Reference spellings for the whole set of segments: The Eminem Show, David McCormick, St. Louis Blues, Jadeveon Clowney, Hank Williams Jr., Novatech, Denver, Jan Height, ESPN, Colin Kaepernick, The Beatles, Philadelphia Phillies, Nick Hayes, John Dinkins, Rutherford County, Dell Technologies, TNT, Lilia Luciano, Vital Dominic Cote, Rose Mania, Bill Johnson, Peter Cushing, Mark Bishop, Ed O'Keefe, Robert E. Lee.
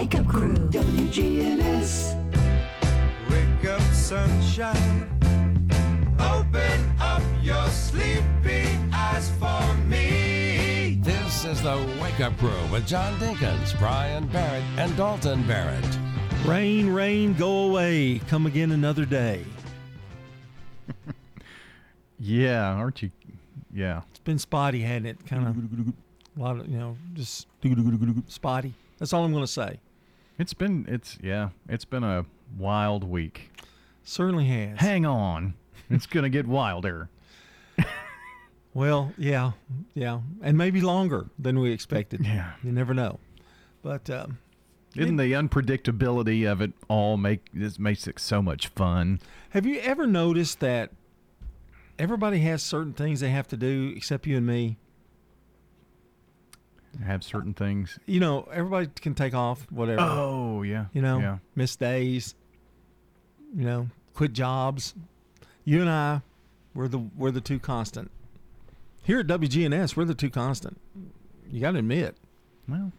Wake Up Crew, WGNS. Wake up, sunshine. Open up your sleepy eyes for me. This is the Wake Up Crew with John Dinkins, Brian Barrett, and Dalton Barrett. Rain, rain, go away. Come again another day. Yeah, aren't you? Yeah. It's been spotty, hadn't it? Kind of a lot of, you know, just spotty. That's all I'm going to say. It's been a wild week. Certainly has. Hang on. It's going to get wilder. Well, yeah. And maybe longer than we expected. Yeah. You never know. But isn't the unpredictability of it all makes it so much fun? Have you ever noticed that everybody has certain things they have to do except you and me? Have certain things. You know, everybody can take off, whatever. Oh, yeah. You know, yeah. Miss days, you know, quit jobs. You and I, we're the two constant. Here at WGNS, we're the two constant. You got to admit. Well,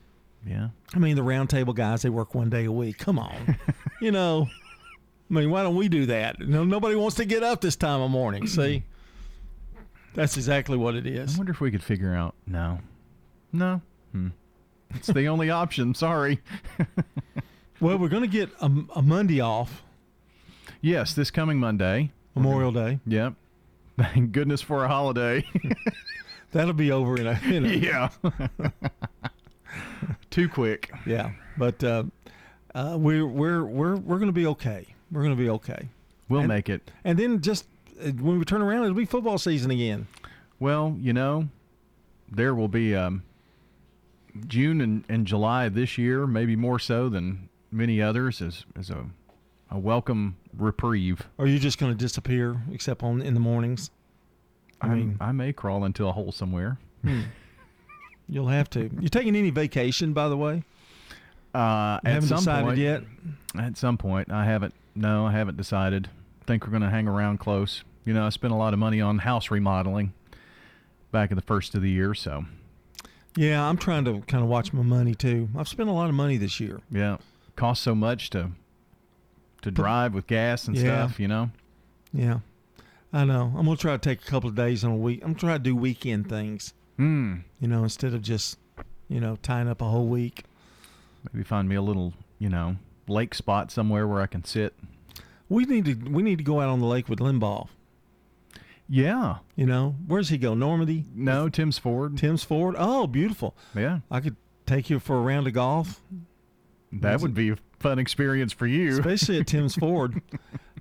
yeah. I mean, the roundtable guys, they work 1 day a week. Come on. You know, I mean, why don't we do that? You know, nobody wants to get up this time of morning, see? That's exactly what it is. I wonder if we could figure out, no. It's the only option, sorry. Well, we're going to get a Monday off. Yes, this coming Monday. Memorial Day. Yep. Thank goodness for a holiday. That'll be over in a yeah. Too quick. Yeah, but we're going to be okay. We're going to be okay. We'll make it. And then just when we turn around, it'll be football season again. Well, you know, there will be June and July this year, maybe more so than many others, as a welcome reprieve. Are you just going to disappear except in the mornings? I may crawl into a hole somewhere. You'll have to. You taking any vacation, by the way? You haven't decided yet? At some point. I haven't. No, I haven't decided. I think we're going to hang around close. You know, I spent a lot of money on house remodeling back in the first of the year, so. Yeah, I'm trying to kind of watch my money, too. I've spent a lot of money this year. Yeah. Costs so much to drive with gas and stuff, you know? Yeah. I know. I'm going to try to take a couple of days on a week. I'm trying to do weekend things, you know, instead of just, you know, tying up a whole week. Maybe find me a little, you know, lake spot somewhere where I can sit. We need to go out on the lake with Limbaugh. Yeah. You know, where does he go? Normandy? No, Tims Ford. Tims Ford. Oh, beautiful. Yeah. I could take you for a round of golf. That would be a fun experience for you. Especially at Tims Ford.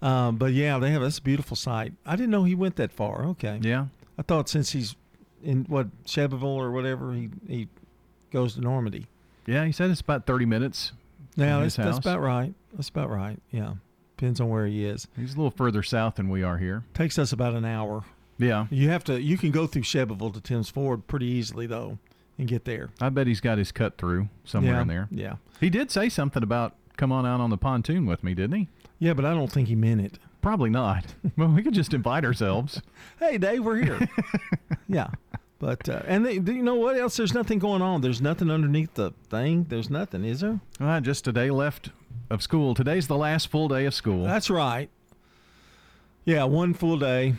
But, yeah, that's a beautiful site. I didn't know he went that far. Okay. Yeah. I thought since he's in, Shelbyville or whatever, he goes to Normandy. Yeah, he said it's about 30 minutes. No, that's about right. That's about right, yeah. Depends on where he is. He's a little further south than we are here. Takes us about an hour. Yeah. You can go through Shelbyville to Tims Ford pretty easily, though, and get there. I bet he's got his cut through somewhere in there. Yeah. He did say something about come on out on the pontoon with me, didn't he? Yeah, but I don't think he meant it. Probably not. Well, we could just invite ourselves. Hey, Dave, we're here. Yeah. But, you know what else? There's nothing going on. There's nothing underneath the thing. There's nothing, is there? Well, just a day left of school. Today's the last full day of school. That's right. Yeah, one full day.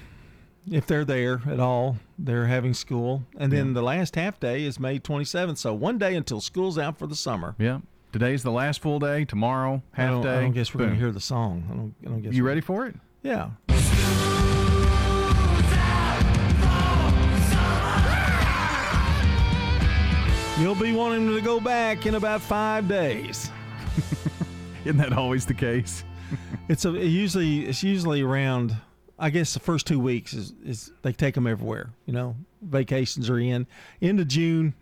If they're there at all, they're having school. And then the last half day is May 27th. So 1 day until school's out for the summer. Yeah. Today's the last full day. Tomorrow, half day. I don't guess we're going to hear the song. I don't guess. You ready for it? Yeah. You'll be wanting to go back in about 5 days. Isn't that always the case? It's usually around, I guess, the first 2 weeks is they take them everywhere. You know, vacations are end of June.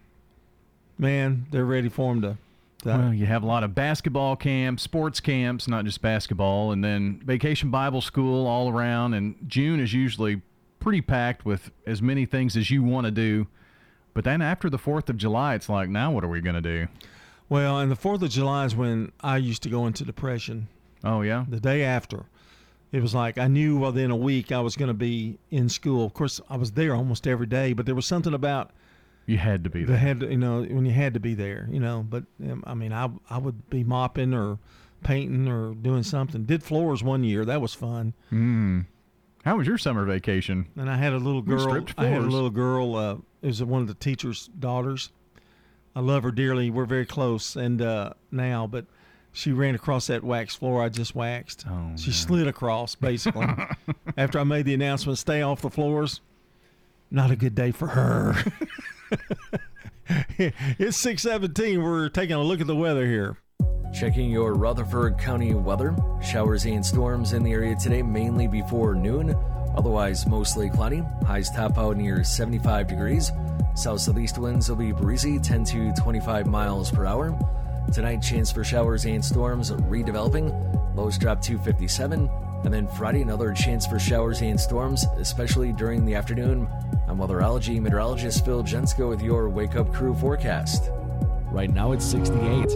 Man, they're ready for them to. Well, you have a lot of basketball camps, sports camps, not just basketball, and then Vacation Bible School all around. And June is usually pretty packed with as many things as you want to do. But then after the 4th of July, it's like, now what are we going to do? Well, and the 4th of July is when I used to go into depression. Oh, yeah? The day after. It was like I knew within a week I was going to be in school. Of course, I was there almost every day, but there was something about You had to be there. You had to be there, you know. But, I mean, I would be mopping or painting or doing something. Did floors one year. That was fun. Mm. How was your summer vacation? And I had a little girl. It was one of the teacher's daughters. I love her dearly. We're very close now, but she ran across that wax floor I just waxed. Oh, she slid across, basically. After I made the announcement, stay off the floors, not a good day for her. It's 6:17. We're taking a look at the weather here. Checking your Rutherford County weather. Showers and storms in the area today, mainly before noon. Otherwise, mostly cloudy. Highs top out near 75 degrees. South-southeast winds will be breezy, 10 to 25 miles per hour. Tonight, chance for showers and storms redeveloping. Lows drop to 57. And then Friday, another chance for showers and storms, especially during the afternoon. I'm weatherology meteorologist Phil Jensko with your Wake Up Crew forecast. Right now, it's 68.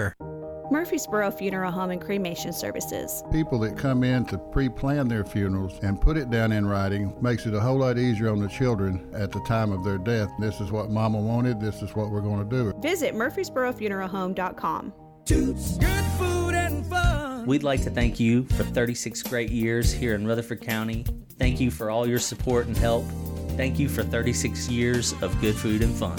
Murfreesboro Funeral Home and Cremation Services. People that come in to pre-plan their funerals and put it down in writing makes it a whole lot easier on the children at the time of their death. This is what Mama wanted. This is what we're going to do. Visit MurfreesboroFuneralHome.com. Toots. Good food and fun. We'd like to thank you for 36 great years here in Rutherford County. Thank you for all your support and help. Thank you for 36 years of good food and fun.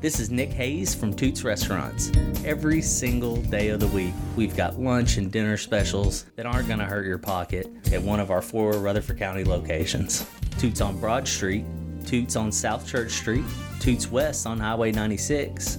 This is Nick Hayes from Toots Restaurants. Every single day of the week, we've got lunch and dinner specials that aren't going to hurt your pocket at one of our 4 Rutherford County locations. Toots on Broad Street, Toots on South Church Street, Toots West on Highway 96,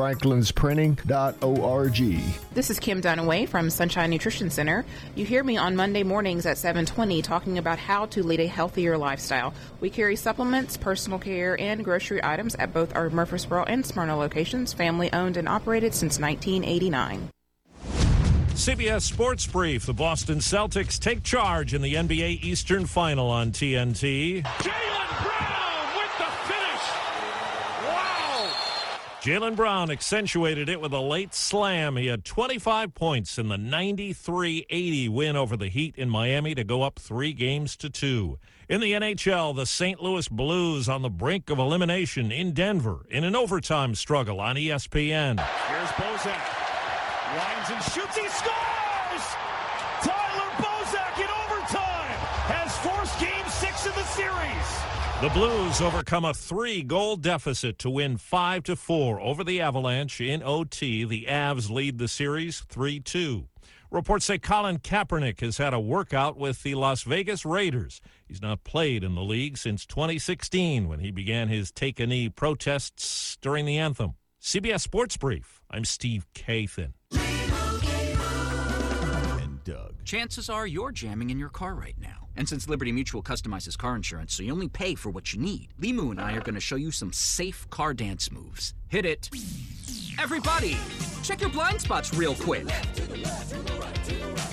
franklinsprinting.org. This is Kim Dunaway from Sunshine Nutrition Center. You hear me on Monday mornings at 7:20 talking about how to lead a healthier lifestyle. We carry supplements, personal care, and grocery items at both our Murfreesboro and Smyrna locations, family owned and operated since 1989. CBS Sports Brief. The Boston Celtics take charge in the NBA Eastern Final on TNT. Jaylen Brown accentuated it with a late slam. He had 25 points in the 93-80 win over the Heat in Miami to go up 3-2. In the NHL, the St. Louis Blues on the brink of elimination in Denver in an overtime struggle on ESPN. Here's Bozak. Lines and shoots. He scores! Tyler Bozak in overtime has forced Game 6 of the series. The Blues overcome a 3-goal deficit to win 5-4 over the Avalanche in OT. The Avs lead the series 3-2. Reports say Colin Kaepernick has had a workout with the Las Vegas Raiders. He's not played in the league since 2016 when he began his take-a-knee protests during the anthem. CBS Sports Brief. I'm Steve Kathan. And Doug. Chances are you're jamming in your car right now. And since Liberty Mutual customizes car insurance, so you only pay for what you need, Limu and I are going to show you some safe car dance moves. Hit it. Everybody, check your blind spots real quick.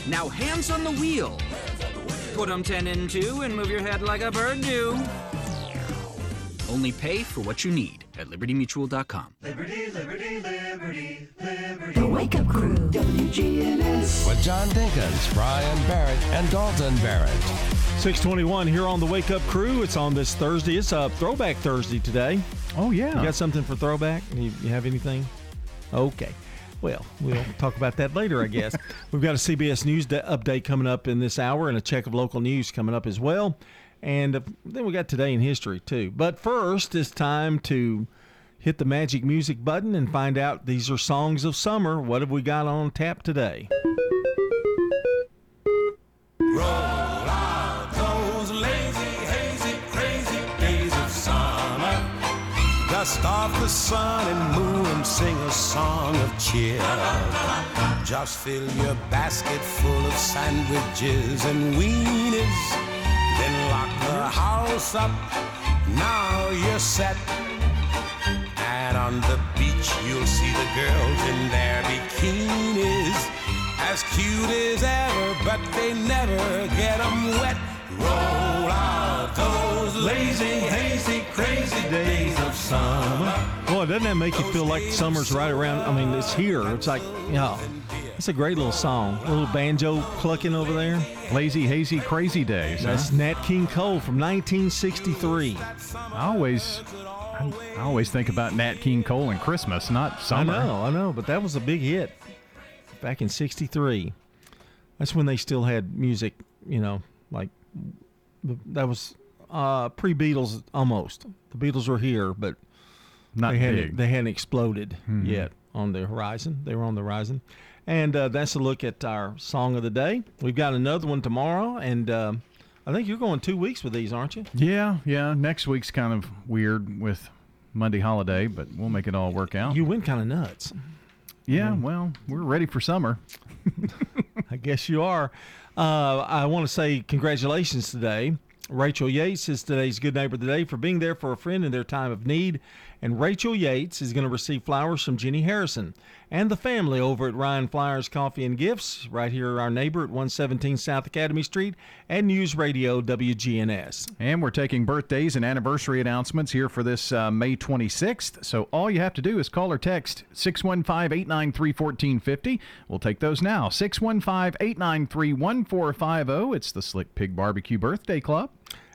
Now hands on the wheel. Put them 10 in 2 and move your head like a bird do. Only pay for what you need. at libertymutual.com. Liberty, liberty, liberty, liberty. The Wake Up Crew, WGNS. With John Dinkins, Brian Barrett, and Dalton Barrett. 6:21 here on The Wake Up Crew. It's on this Thursday. It's a Throwback Thursday today. Oh, yeah. You got something for throwback? You have anything? Okay. Well, we'll talk about that later, I guess. We've got a CBS News update coming up in this hour and a check of local news coming up as well. And then we got Today in History, too. But first, it's time to hit the magic music button and find out these are songs of summer. What have we got on tap today? Roll out those lazy, hazy, crazy days of summer. Dust off the sun and moon and sing a song of cheer. Just fill your basket full of sandwiches and weenies. Then lock the house up, now you're set. And on the beach you'll see the girls in their bikinis, as cute as ever, but they never get them wet. Roll out those lazy, hazy, crazy days of summer. Boy, doesn't that make you feel like summer's right around? I mean, it's here. It's like, oh, it's a great little song. A little banjo clucking over there. Lazy, hazy, crazy days. That's Nat King Cole from 1963. I always think about Nat King Cole and Christmas, not summer. I know, but that was a big hit back in '63. That's when they still had music, you know, like that was pre-Beatles almost. The Beatles were here, but not they hadn't exploded yet on the horizon. They were on the horizon. And that's a look at our song of the day. We've got another one tomorrow, and I think you're going 2 weeks with these, aren't you? Yeah. Next week's kind of weird with Monday holiday, but we'll make it all work out. You went kind of nuts. Yeah, well, we're ready for summer. I guess you are. I want to say congratulations today. Rachel Yates is today's Good Neighbor of the Day for being there for a friend in their time of need. And Rachel Yates is going to receive flowers from Jenny Harrison and the family over at Ryan Flyers Coffee and Gifts, right here, our neighbor at 117 South Academy Street and News Radio WGNS. And we're taking birthdays and anniversary announcements here for this May 26th. So all you have to do is call or text 615-893-1450. We'll take those now. 615-893-1450. It's the Slick Pig Barbecue Birthday Club.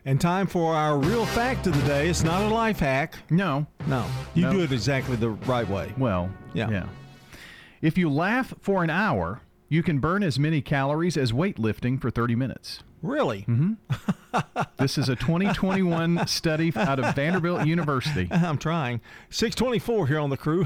And time for our real fact of the day. It's not a life hack. No. You do it exactly the right way. Well, yeah. If you laugh for an hour, you can burn as many calories as weightlifting for 30 minutes. Really? Mm-hmm. This is a 2021 study out of Vanderbilt University. I'm trying. 6:24 here on The Crew.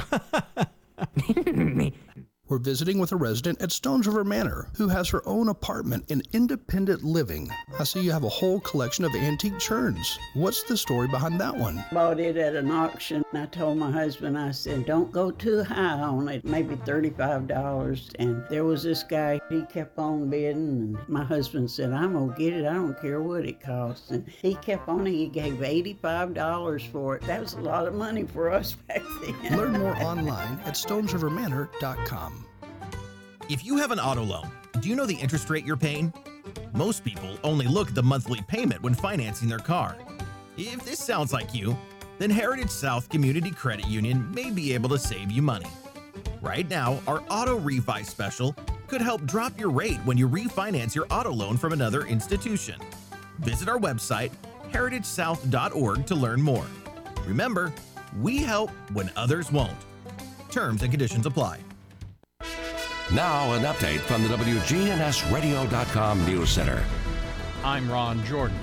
We're visiting with a resident at Stones River Manor who has her own apartment in independent living. I see you have a whole collection of antique churns. What's the story behind that one? Bought it at an auction. I told my husband, I said, don't go too high on it, maybe $35. And there was this guy, he kept on bidding. And my husband said, I'm going to get it. I don't care what it costs. And he kept on, he gave $85 for it. That was a lot of money for us back then. Learn more online at stonesrivermanor.com. If you have an auto loan, do you know the interest rate you're paying? Most people only look at the monthly payment when financing their car. If this sounds like you, then Heritage South Community Credit Union may be able to save you money. Right now, our auto refi special could help drop your rate when you refinance your auto loan from another institution. Visit our website, heritagesouth.org, to learn more. Remember, we help when others won't. Terms and conditions apply. Now, an update from the WGNSradio.com News Center. I'm Ron Jordan.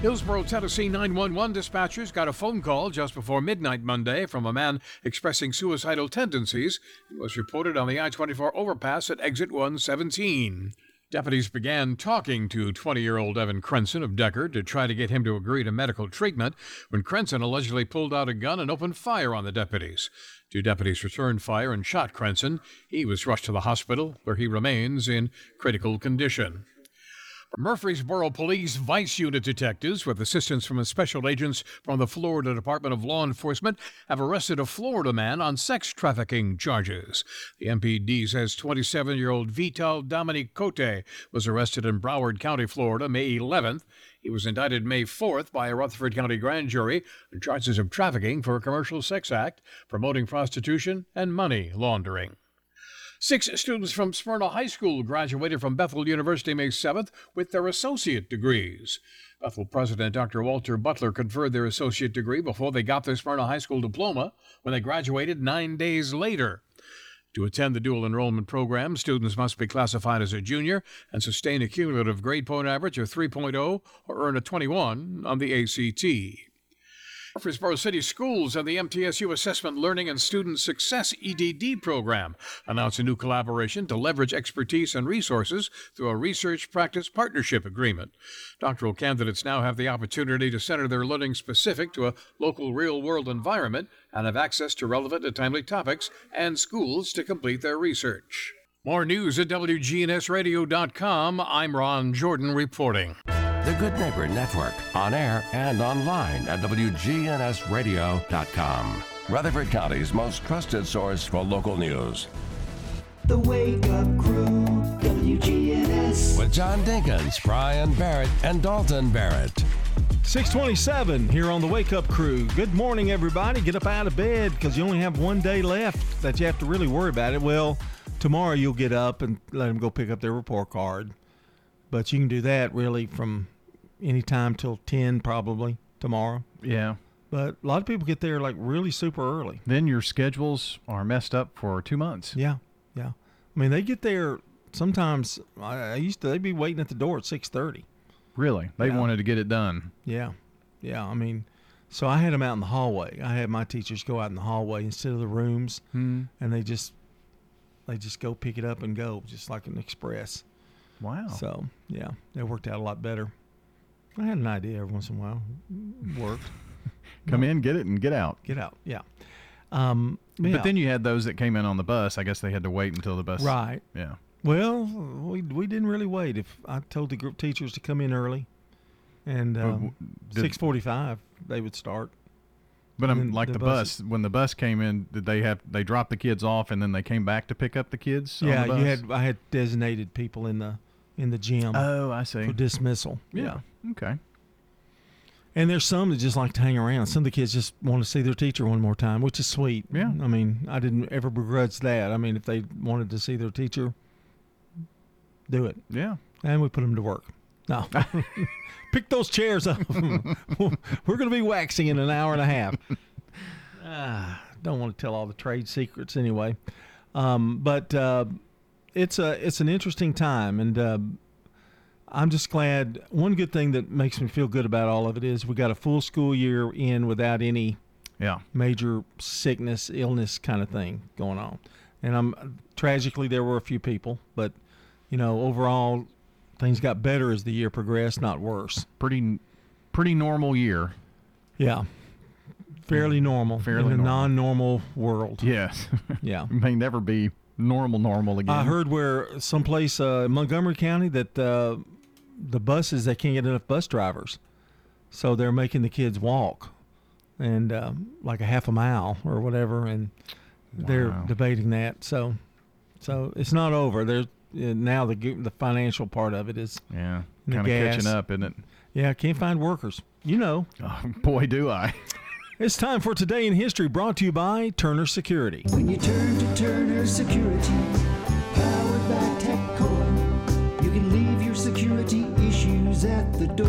Hillsborough, Tennessee 911 dispatchers got a phone call just before midnight Monday from a man expressing suicidal tendencies. It was reported on the I-24 overpass at exit 117. Deputies began talking to 20-year-old Evan Crenson of Decker to try to get him to agree to medical treatment when Crenson allegedly pulled out a gun and opened fire on the deputies. Two deputies returned fire and shot Crenson. He was rushed to the hospital, where he remains in critical condition. Murfreesboro Police Vice Unit detectives, with assistance from special agents from the Florida Department of Law Enforcement, have arrested a Florida man on sex trafficking charges. The MPD says 27-year-old Vital Dominic Cote was arrested in Broward County, Florida, May 11th. He was indicted May 4th by a Rutherford County grand jury on charges of trafficking for a commercial sex act, promoting prostitution, and money laundering. 6 students from Smyrna High School graduated from Bethel University May 7th with their associate degrees. Bethel President Dr. Walter Butler conferred their associate degree before they got their Smyrna High School diploma when they graduated 9 days later. To attend the dual enrollment program, students must be classified as a junior and sustain a cumulative grade point average of 3.0 or earn a 21 on the ACT. Murfreesboro City Schools and the MTSU Assessment Learning and Student Success EDD program announced a new collaboration to leverage expertise and resources through a research practice partnership agreement. Doctoral candidates now have the opportunity to center their learning specific to a local real-world environment and have access to relevant and timely topics and schools to complete their research. More news at WGNSradio.com. I'm Ron Jordan reporting. The Good Neighbor Network, on air and online at WGNSradio.com. Rutherford County's most trusted source for local news. The Wake Up Crew, WGNS. With John Dinkins, Brian Barrett, and Dalton Barrett. 6:27 here on the Wake Up Crew. Good morning, everybody. Get up out of bed because you only have one day left that you have to really worry about it. Well, tomorrow you'll get up and let them go pick up their report card. But you can do that really from any time till 10 probably tomorrow. Yeah. But a lot of people get there like really super early. Then your schedules are messed up for 2 months. Yeah, yeah. I mean, they get there sometimes. I used to, they'd be waiting at the door at 6:30. Really? They wanted to get it done. Yeah, yeah. I mean, so I had them out in the hallway. I had my teachers go out in the hallway instead of the rooms, and they just go pick it up and go, just like an express. Wow. So, yeah, that worked out a lot better. I had an idea every once in a while. It worked. Come in, get it, and get out. Get out, yeah. But then you had those that came in on the bus. I guess they had to wait until the bus. Right. Yeah. Well, we didn't really wait. If I told the group teachers to come in early, and 6:45 they would start. But I'm like the bus. When the bus came in, did they dropped the kids off and then they came back to pick up the kids? Yeah, on the bus? I had designated people in the gym. Oh, I see. For dismissal. Yeah. Okay. And there's some that just like to hang around. Some of the kids just want to see their teacher one more time, which is sweet. Yeah. I mean, I didn't ever begrudge that. I mean, if they wanted to see their teacher, do it. Yeah. And we put them to work. No. Pick those chairs up. We're going to be waxing in an hour and a half. Don't want to tell all the trade secrets anyway. But it's an interesting time, and I'm just glad. One good thing that makes me feel good about all of it is we got a full school year in without any major sickness, illness kind of thing going on. And tragically there were a few people, but overall – things got better as the year progressed, not worse. Pretty normal year. Yeah. Fairly normal. Fairly in a non-normal world. Yes. Yeah. It may never be normal again. I heard where someplace in Montgomery County that the buses, they can't get enough bus drivers. So they're making the kids walk and like a half a mile or whatever, and they're debating that. So it's not over. There's now the financial part of it is kind of catching up, isn't it? Yeah, can't find workers. Oh, boy, do I. It's time for Today in History, brought to you by Turner Security. When you turn to Turner Security, powered by TechCore, you can leave your security issues at the door.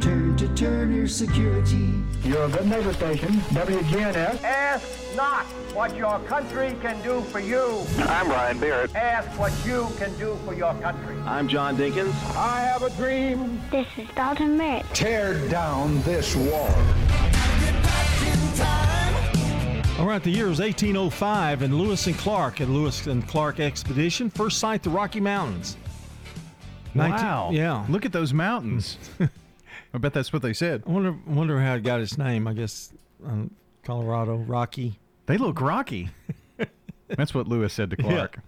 Turn to Turner Security. Your good neighbor station, WGNS. Ask not what your country can do for you. I'm Brian Barrett. Ask what you can do for your country. I'm John Dinkins. I have a dream. This is Dalton Barrett. Tear down this wall. All right, the year is 1805, and Lewis and Clark expedition first sight the Rocky Mountains. Wow. Yeah. Look at those mountains. I bet that's what they said. I wonder how it got its name. I guess Colorado, Rocky. They look rocky. That's what Lewis said to Clark.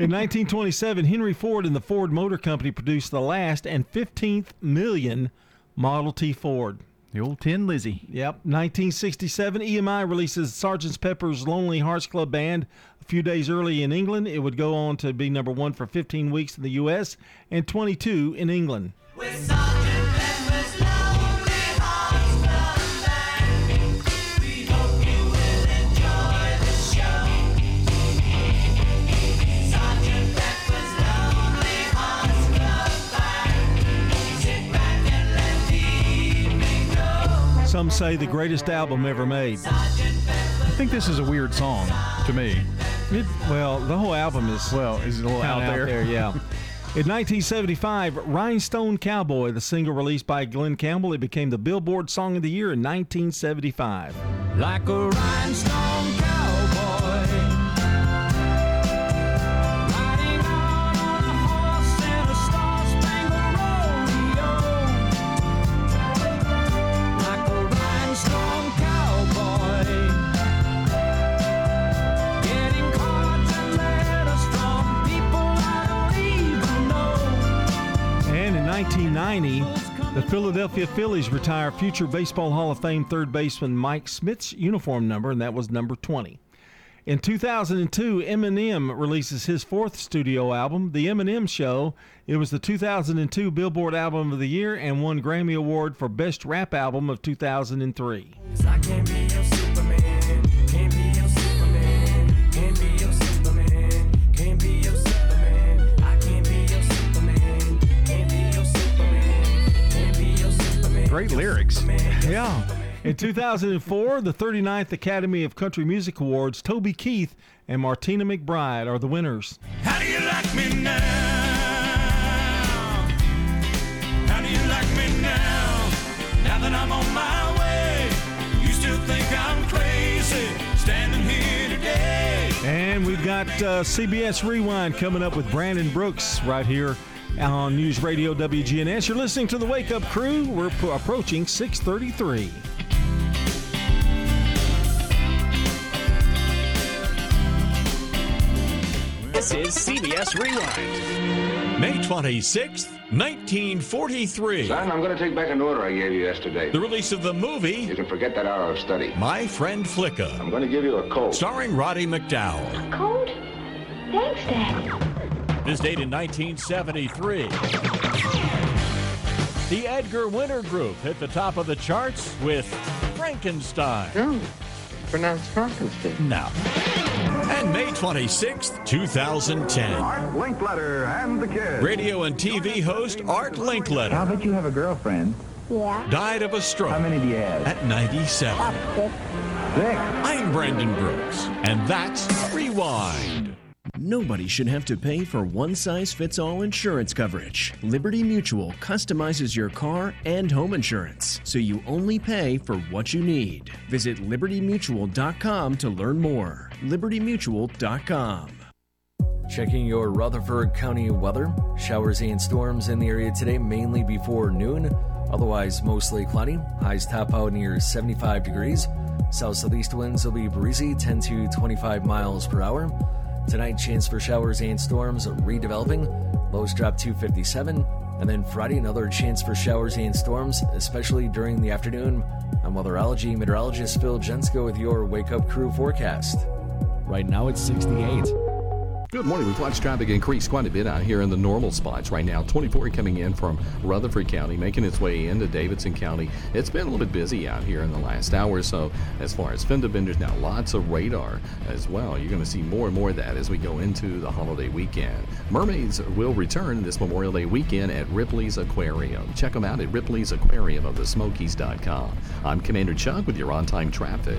In 1927, Henry Ford and the Ford Motor Company produced the last and 15th million Model T Ford. The old Tin Lizzie. Yep. 1967, EMI releases Sgt. Pepper's Lonely Hearts Club Band a few days early in England. It would go on to be number one for 15 weeks in the U.S. and 22 in England. With Sgt. Pepper's Lonely Hearts Club Band, we hope you will enjoy the show. Sgt. Pepper's Lonely Hearts Club Band, sit back and let the evening go. Some say the greatest album ever made. I think this is a weird song to me. Well, the whole album is a little out there. Yeah. In 1975, Rhinestone Cowboy, the single released by Glen Campbell, it became the Billboard Song of the Year in 1975. Like a rhinestone cowboy, riding on a horse in a star-spangled rodeo. Like a rhinestone cowboy, getting cards and letters from people I don't even know. And in 1990, the Philadelphia Phillies retire future Baseball Hall of Fame third baseman Mike Smith's uniform number, and that was number 20. In 2002, Eminem releases his fourth studio album, The Eminem Show. It was the 2002 Billboard Album of the Year and won Grammy Award for Best Rap Album of 2003. Great lyrics. Yeah. In 2004, the 39th Academy of Country Music Awards, Toby Keith and Martina McBride are the winners. How do you like me now? How do you like me now? Now that I'm on my way, you still think I'm crazy, standing here today. And we've got CBS Rewind coming up with Brandon Brooks right here on News Radio WGNS. You're listening to The Wake Up Crew. We're approaching 6:33. This is CBS Rewind. May 26th, 1943. Son, I'm going to take back an order I gave you yesterday. The release of the movie... You can forget that hour of study. My Friend Flicka. I'm going to give you a cold. Starring Roddy McDowall. A cold? Thanks, Dad. This date in 1973. The Edgar Winter Group hit the top of the charts with Frankenstein. No, pronounced Frankenstein. No. And May 26, 2010. Art Linkletter and the Kids. Radio and TV host Art Linkletter. I'll bet you have a girlfriend. Yeah. Died of a stroke. How many do you have? At 97. That's six. I'm Brandon Brooks, and that's Rewind. Nobody should have to pay for one-size-fits-all insurance coverage. Liberty Mutual customizes your car and home insurance, so you only pay for what you need. Visit libertymutual.com to learn more. libertymutual.com. Checking your Rutherford County weather. Showers and storms in the area today, mainly before noon. Otherwise, mostly cloudy. Highs top out near 75 degrees. South-southeast winds will be breezy, 10 to 25 miles per hour. Tonight, chance for showers and storms redeveloping. Lows drop to 57. And then Friday, another chance for showers and storms, especially during the afternoon. I'm weatherology meteorologist Phil Jensko with your Wake Up Crew forecast. Right now, it's 68. Good morning. We've watched traffic increase quite a bit out here in the normal spots right now. 24 coming in from Rutherford County, making its way into Davidson County. It's been a little bit busy out here in the last hour or so as far as fender benders. Now, lots of radar as well. You're going to see more and more of that as we go into the holiday weekend. Mermaids will return this Memorial Day weekend at Ripley's Aquarium. Check them out at Ripley's Aquarium of the Smokies.com. I'm Commander Chuck with your on-time traffic.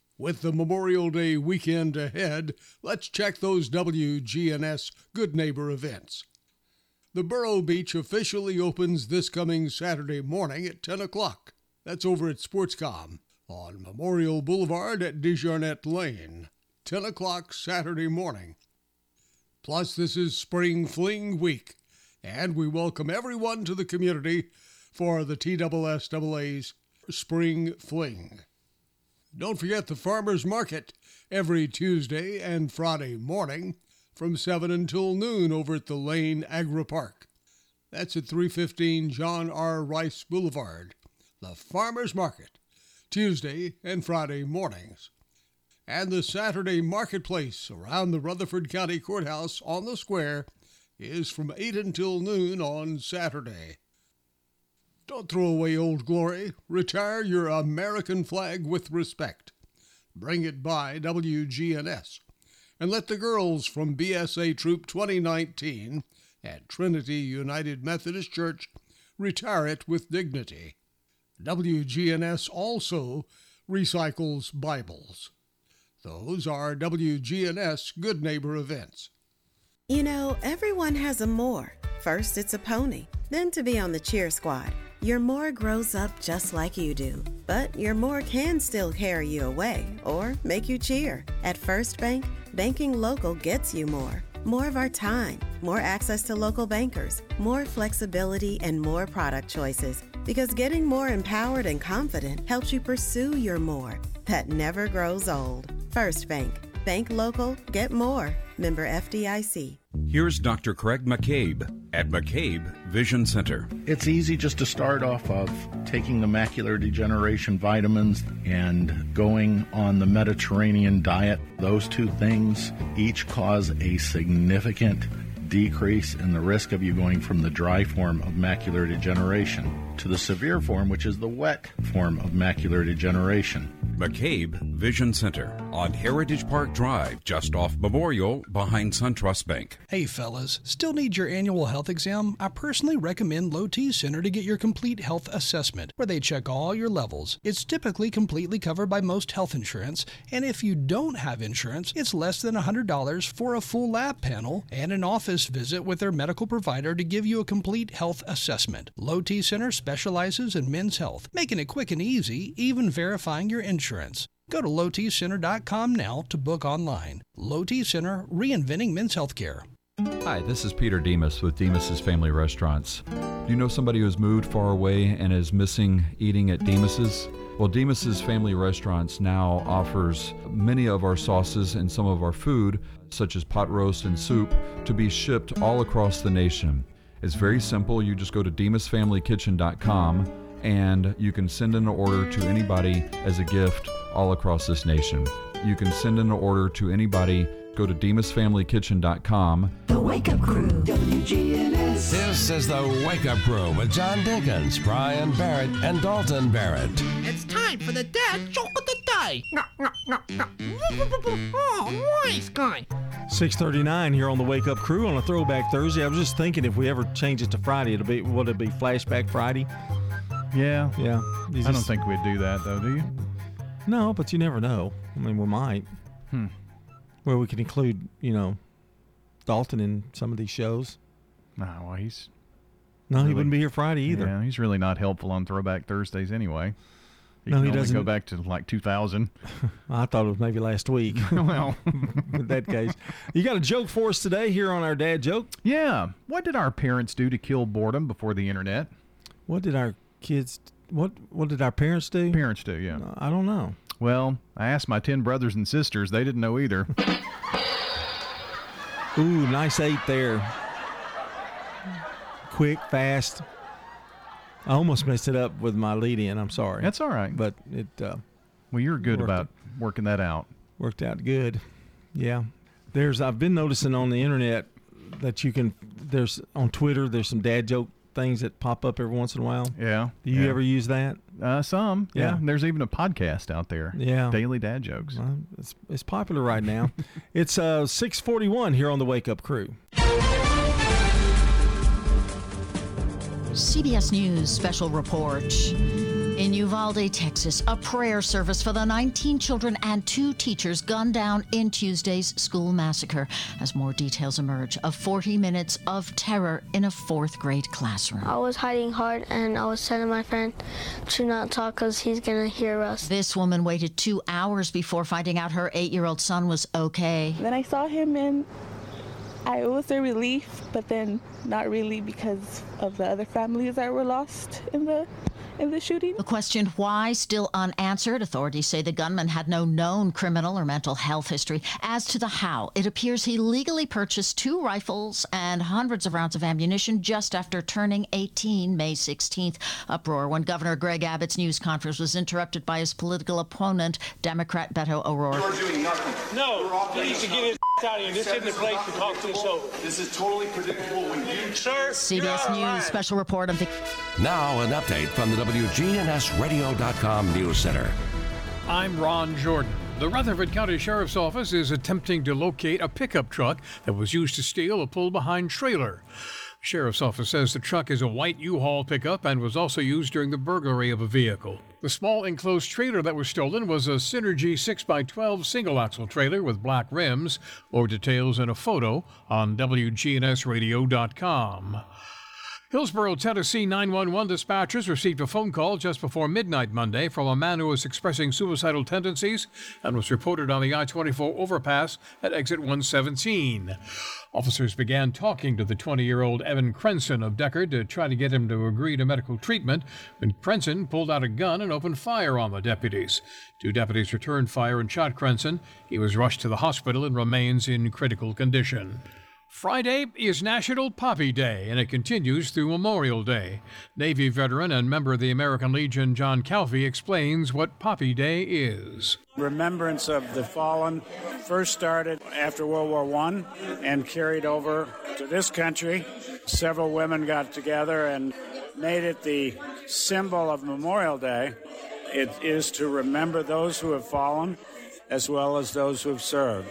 With the Memorial Day weekend ahead, let's check those WGNS Good Neighbor events. The Borough Beach officially opens this coming Saturday morning at 10 o'clock. That's over at Sportscom on Memorial Boulevard at Desjardins Lane, 10 o'clock Saturday morning. Plus, this is Spring Fling Week, and we welcome everyone to the community for the TSSAA's Spring Fling. Don't forget the Farmers Market every Tuesday and Friday morning from 7 until noon over at the Lane Agri Park. That's at 315 John R. Rice Boulevard. The Farmers Market, Tuesday and Friday mornings. And the Saturday Marketplace around the Rutherford County Courthouse on the square is from 8 until noon on Saturday. Don't throw away Old Glory. Retire your American flag with respect. Bring it by WGNS. And let the girls from BSA Troop 2019 at Trinity United Methodist Church retire it with dignity. WGNS also recycles Bibles. Those are WGNS Good Neighbor events. You know, everyone has a more. First, it's a pony. Then to be on the cheer squad. Your more grows up just like you do, but your more can still carry you away or make you cheer. At First Bank, banking local gets you more. More of our time, more access to local bankers, more flexibility, and more product choices. Because getting more empowered and confident helps you pursue your more that never grows old. First Bank. Bank local. Get more. Member FDIC. Here's Dr. Craig McCabe at McCabe Vision Center. It's easy just to start off of taking the macular degeneration vitamins and going on the Mediterranean diet. Those two things each cause a significant decrease in the risk of you going from the dry form of macular degeneration to the severe form, which is the wet form of macular degeneration. McCabe Vision Center on Heritage Park Drive, just off Memorial, behind SunTrust Bank. Hey fellas, still need your annual health exam? I personally recommend Low T Center to get your complete health assessment, where they check all your levels. It's typically completely covered by most health insurance, and if you don't have insurance, it's less than $100 for a full lab panel and an office visit with their medical provider to give you a complete health assessment. Low T Center specializes in men's health, making it quick and easy, even verifying your insurance. Go to lowtcenter.com now to book online. Low T Center, reinventing men's health care. Hi, this is Peter Demas with Demas's Family Restaurants. Do you know somebody who's moved far away and is missing eating at Demas's? Well, Demas's Family Restaurants now offers many of our sauces and some of our food, such as pot roast and soup, to be shipped all across the nation. It's very simple. You just go to demasfamilykitchen.com and you can send an order to anybody as a gift all across this nation. You can send an order to anybody. Go to demasfamilykitchen.com. The Wake Up Crew, WGNS. This is The Wake Up Crew with John Dinkins, Brian Barrett, and Dalton Barrett. It's time for the dad joke of the day. Oh, nice guy. 6:39 here on The Wake Up Crew on a Throwback Thursday. I was just thinking if we ever change it to Friday, would it be Flashback Friday? Yeah. I don't think we'd do that, though, do you? No, but you never know. I mean, we might. Where we can include, Dalton in some of these shows. He wouldn't be here Friday either. Yeah, he's really not helpful on Throwback Thursdays anyway. He doesn't go back to like 2000. I thought it was maybe last week. Well, in that case, you got a joke for us today here on our dad joke? Yeah. What did our parents do to kill boredom before the internet? What did our kids? What did our parents do? Parents do, yeah. I don't know. Well, I asked my 10 brothers and sisters. They didn't know either. Ooh, nice 8 there. Quick, fast. I almost messed it up with my lead-in. I'm sorry. That's all right. But it. Well, you're good about working that out. Worked out good. Yeah. I've been noticing on the internet that there's on Twitter, there's some dad joke things that pop up every once in a while. Yeah. Do you ever use that? Some. Yeah. There's even a podcast out there. Yeah. Daily Dad Jokes. Well, it's popular right now. It's 6:41 here on the Wake Up Crew. CBS News Special Report. In Uvalde, Texas, a prayer service for the 19 children and 2 teachers gunned down in Tuesday's school massacre as more details emerge of 40 minutes of terror in a 4th grade classroom. I was hiding hard and I was telling my friend to not talk because he's going to hear us. This woman waited 2 hours before finding out her 8-year-old son was okay. Then I saw him and it was a relief, but then not really because of the other families that were lost in the shooting. The question, why, still unanswered. Authorities say the gunman had no known criminal or mental health history. As to the how, it appears he legally purchased 2 rifles and hundreds of rounds of ammunition just after turning 18 May 16th. Uproar when Governor Greg Abbott's news conference was interrupted by his political opponent, Democrat Beto O'Rourke. You're doing nothing. No, he needs to get his out of here. This isn't the place to talk to this over. This is totally predictable when you, sir. CBS News Special Report. Now, an update from the WGNSradio.com News Center. I'm Ron Jordan. The Rutherford County Sheriff's Office is attempting to locate a pickup truck that was used to steal a pull-behind trailer. The Sheriff's Office says the truck is a white U-Haul pickup and was also used during the burglary of a vehicle. The small enclosed trailer that was stolen was a Synergy 6x12 single-axle trailer with black rims. More details in a photo on WGNSradio.com. Hillsborough, Tennessee 911 dispatchers received a phone call just before midnight Monday from a man who was expressing suicidal tendencies and was reported on the I-24 overpass at exit 117. Officers began talking to the 20-year-old Evan Crenson of Deckard to try to get him to agree to medical treatment when Crenson pulled out a gun and opened fire on the deputies. 2 deputies returned fire and shot Crenson. He was rushed to the hospital and remains in critical condition. Friday is National Poppy Day, and it continues through Memorial Day. Navy veteran and member of the American Legion, John Calfee, explains what Poppy Day is. Remembrance of the fallen first started after World War I and carried over to this country. Several women got together and made it the symbol of Memorial Day. It is to remember those who have fallen as well as those who have served.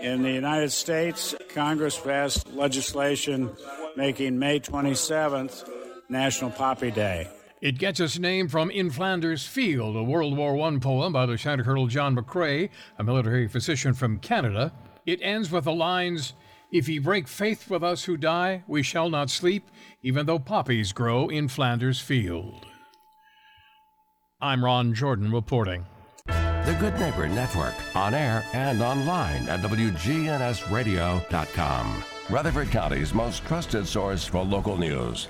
In the United States, Congress passed legislation making May 27th National Poppy Day. It gets its name from In Flanders Field, a World War I poem by Lieutenant Colonel John McCrae, a military physician from Canada. It ends with the lines, "If ye break faith with us who die, we shall not sleep, even though poppies grow in Flanders Field." I'm Ron Jordan reporting. The Good Neighbor Network, on air and online at WGNSradio.com. Rutherford County's most trusted source for local news.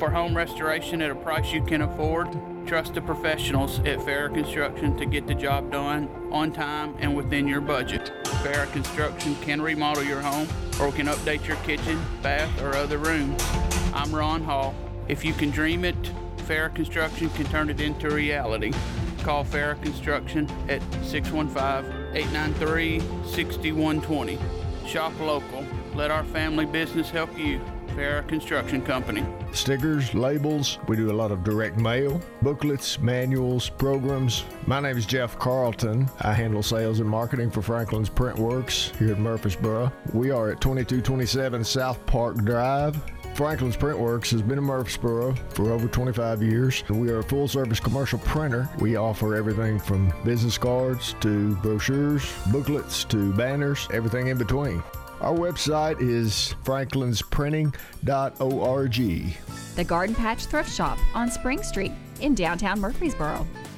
For home restoration at a price you can afford, trust the professionals at Farrar Construction to get the job done on time and within your budget. Farrar Construction can remodel your home or can update your kitchen, bath, or other room. I'm Ron Hall. If you can dream it, Farrar Construction can turn it into reality. Call Farrar Construction at 615-893-6120. Shop local. Let our family business help you. Farrar Construction Company. Stickers, labels, we do a lot of direct mail, booklets, manuals, programs. My name is Jeff Carlton. I handle sales and marketing for Franklin's Print Works here at Murfreesboro. We are at 2227 South Park Drive. Franklin's Print Works has been in Murfreesboro for over 25 years. We are a full-service commercial printer. We offer everything from business cards to brochures, booklets to banners, everything in between. Our website is franklinsprinting.org. The Garden Patch Thrift Shop on Spring Street in downtown Murfreesboro.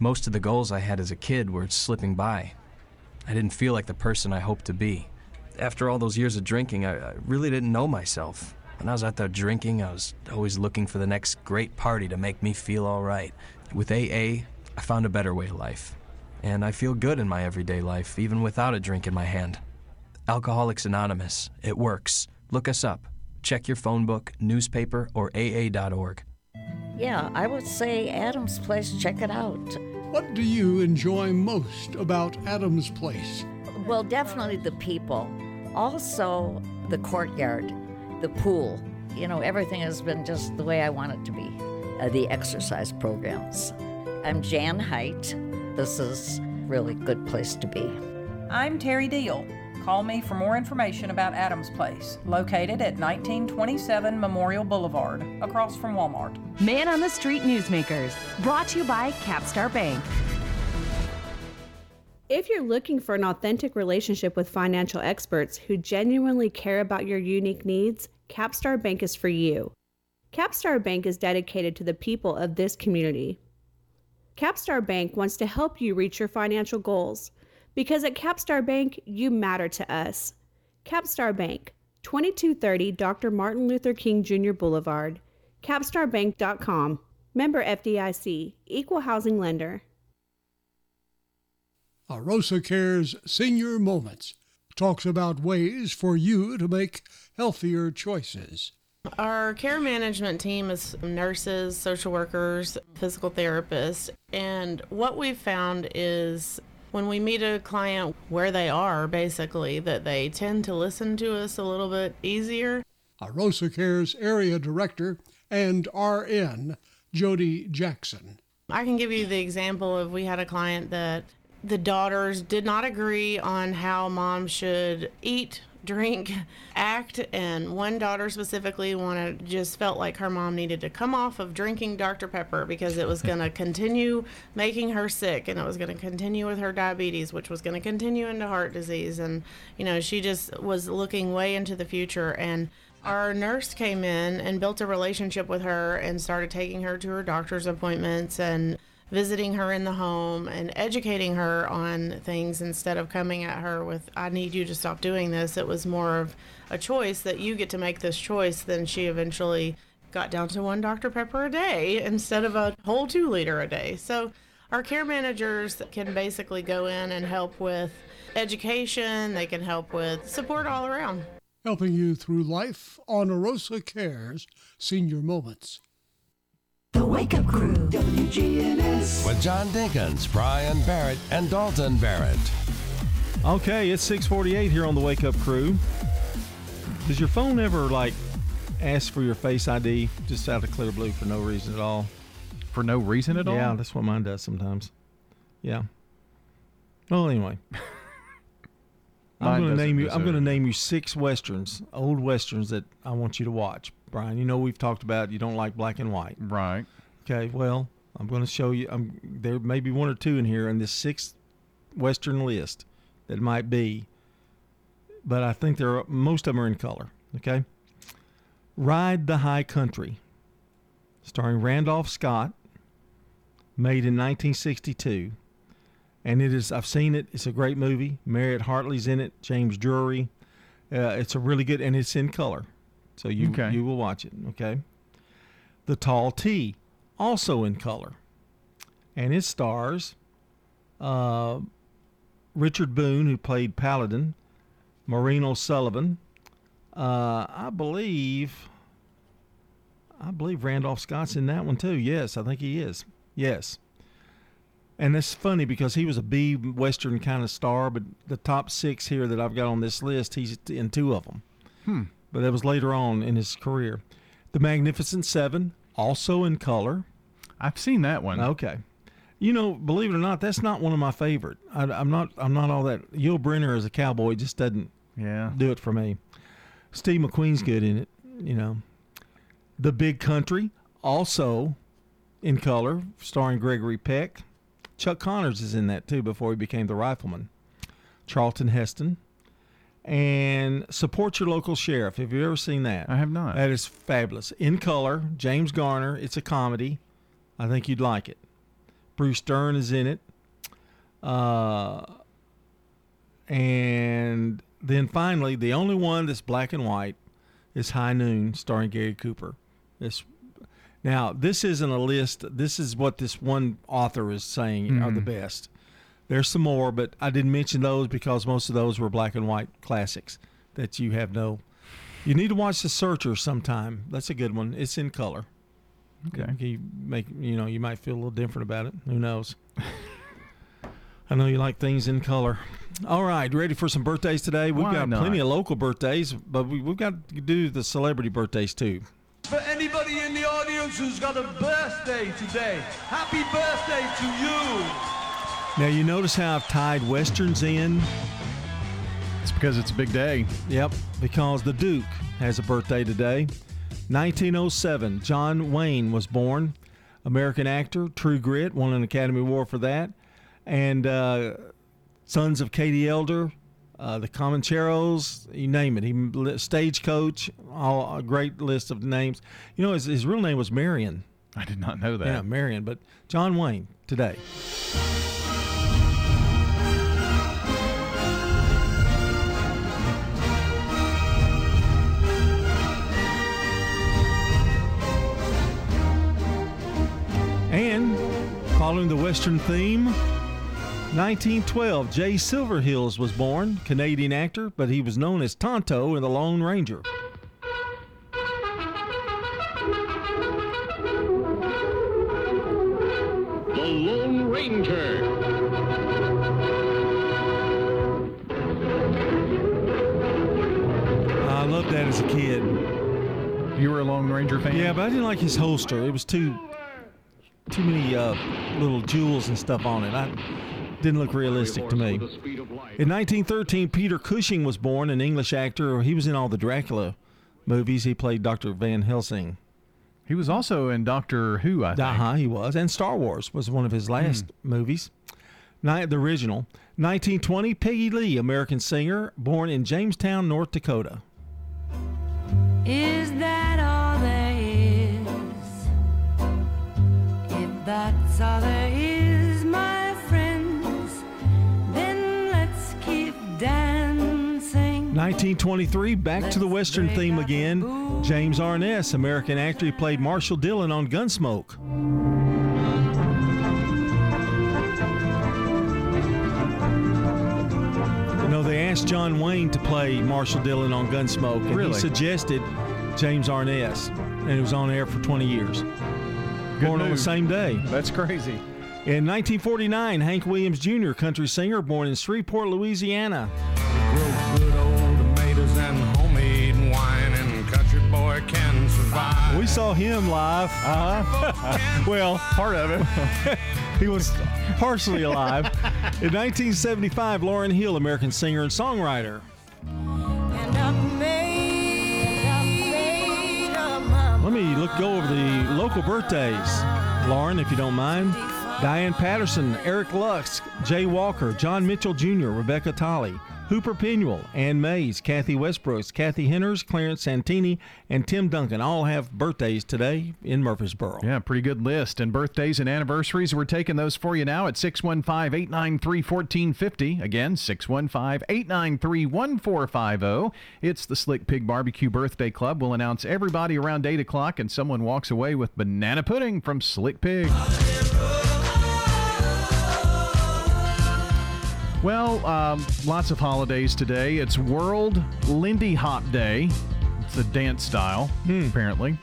most of the goals I had as a kid were slipping by. I didn't feel like the person I hoped to be. After all those years of drinking, I really didn't know myself. When I was out there drinking, I was always looking for the next great party to make me feel all right. With AA, I found a better way of life. And I feel good in my everyday life, even without a drink in my hand. Alcoholics Anonymous. It works. Look us up. Check your phone book, newspaper, or AA.org. Yeah, I would say Adam's Place. Check it out. What do you enjoy most about Adam's Place? Well, definitely the people. Also, the courtyard, the pool. You know, everything has been just the way I want it to be. The exercise programs. I'm Jan Height. This is really good place to be. I'm Terry Deal. Call me for more information about Adam's Place, located at 1927 Memorial Boulevard, across from Walmart. Man on the Street Newsmakers, brought to you by Capstar Bank. If you're looking for an authentic relationship with financial experts who genuinely care about your unique needs, Capstar Bank is for you. Capstar Bank is dedicated to the people of this community. Capstar Bank wants to help you reach your financial goals, because at Capstar Bank, you matter to us. Capstar Bank, 2230 Dr. Martin Luther King Jr. Boulevard, capstarbank.com, member FDIC, equal housing lender. Arosa Cares Senior Moments talks about ways for you to make healthier choices. Our care management team is nurses, social workers, physical therapists, and what we've found is when we meet a client where they are, basically, that they tend to listen to us a little bit easier. Arosa Cares Area Director and RN, Jody Jackson. I can give you the example of we had a client that the daughters did not agree on how mom should eat, drink, act, and one daughter specifically just felt like her mom needed to come off of drinking Dr. Pepper because it was going to continue making her sick, and it was going to continue with her diabetes, which was going to continue into heart disease. And, you know, she just was looking way into the future, and our nurse came in and built a relationship with her and started taking her to her doctor's appointments and visiting her in the home and educating her on things instead of coming at her with, I need you to stop doing this. It was more of a choice that you get to make this choice. Then she eventually got down to one Dr. Pepper a day instead of a whole 2 liter a day. So our care managers can basically go in and help with education. They can help with support all around. Helping you through life on Arosa Cares Senior Moments. The Wake Up Crew, WGNS. With John Dinkins, Brian Barrett, and Dalton Barrett. Okay, it's 6:48 here on The Wake Up Crew. Does your phone ever, ask for your Face ID just out of clear blue for no reason at all? For no reason at all? Yeah, that's what mine does sometimes. Yeah. Well, anyway. I'm going to name you 6 Westerns, old Westerns that I want you to watch. Brian, you know we've talked about you don't like black and white. Right. Okay, well, I'm going to show you. There may be one or two in here in this 6th Western list that might be, but I think most of them are in color, okay? Ride the High Country, starring Randolph Scott, made in 1962. And I've seen it. It's a great movie. Marriott Hartley's in it, James Drury. It's a really good, and it's in color. So you will watch it, okay? The Tall T, also in color. And it stars Richard Boone, who played Paladin, Maureen O'Sullivan. I believe Randolph Scott's in that one too. Yes, I think he is. Yes. And that's funny because he was a B Western kind of star, but the top 6 here that I've got on this list, he's in 2 of them. But that was later on in his career. The Magnificent Seven, also in color. I've seen that one. Okay. You know, believe it or not, that's not one of my favorite. I'm not all that. Yul Brynner as a cowboy just doesn't do it for me. Steve McQueen's good in it, you know. The Big Country, also in color, starring Gregory Peck. Chuck Connors is in that, too, before he became the rifleman. Charlton Heston. And Support Your Local Sheriff. Have you ever seen that? I have not. That is fabulous. In color, James Garner. It's a comedy. I think you'd like it. Bruce Dern is in it. And then finally, the only one that's black and white is High Noon, starring Gary Cooper. Now, this isn't a list. This is what this one author is saying are the best. There's some more, but I didn't mention those because most of those were black and white classics that you have no. You need to watch The Searcher sometime. That's a good one. It's in color. Okay. You might feel a little different about it. Who knows? I know you like things in color. All right, ready for some birthdays today? We've got plenty of local birthdays, but we've got to do the celebrity birthdays too. For anybody in the audience who's got a birthday today, happy birthday to you. Now, you notice how I've tied Westerns in? It's because it's a big day. Yep, because the Duke has a birthday today. 1907, John Wayne was born. American actor, True Grit, won an Academy Award for that. And Sons of Katie Elder, the Comancheros, you name it. He Stagecoach, all a great list of names. You know, his real name was Marion. I did not know that. Yeah, Marion, but John Wayne today. And following the Western theme, 1912, Jay Silverhills was born, Canadian actor, but he was known as Tonto in The Lone Ranger. The Lone Ranger. I loved that as a kid. You were a Lone Ranger fan? Yeah, but I didn't like his holster. It was too many little jewels and stuff on it. Didn't look realistic to me. In 1913, Peter Cushing was born, an English actor. He was in all the Dracula movies. He played Dr. Van Helsing. He was also in Doctor Who, I think. He was. And Star Wars was one of his last movies, the original. 1920, Peggy Lee, American singer, born in Jamestown, North Dakota. Is that all there is? If that's all there is, my friends, then let's keep dancing. 1923, back to the Western theme again. James Arness, American actor, he played Marshall Dillon on Gunsmoke. You know, they asked John Wayne to play Marshall Dillon on Gunsmoke, and he suggested James Arness, and it was on air for 20 years. Born on the same day. That's crazy. In 1949, Hank Williams Jr., country singer, born in Shreveport, Louisiana. Grow good old tomatoes and homemade wine, and country boy can survive. We saw him live. Well, part of it. He was partially alive. In 1975, Lauryn Hill, American singer and songwriter. Let me go over the local birthdays. Lauren, if you don't mind. Diane Patterson, Eric Lux, Jay Walker, John Mitchell Jr., Rebecca Tolley, Hooper Pinuel, Ann Mays, Kathy Westbrooks, Kathy Henners, Clarence Santini, and Tim Duncan all have birthdays today in Murfreesboro. Yeah, pretty good list. And birthdays and anniversaries, we're taking those for you now at 615-893-1450. Again, 615-893-1450. It's the Slick Pig Barbecue Birthday Club. We'll announce everybody around 8 o'clock, and someone walks away with banana pudding from Slick Pig. Well, lots of holidays today. It's World Lindy Hop Day. It's the dance style, apparently.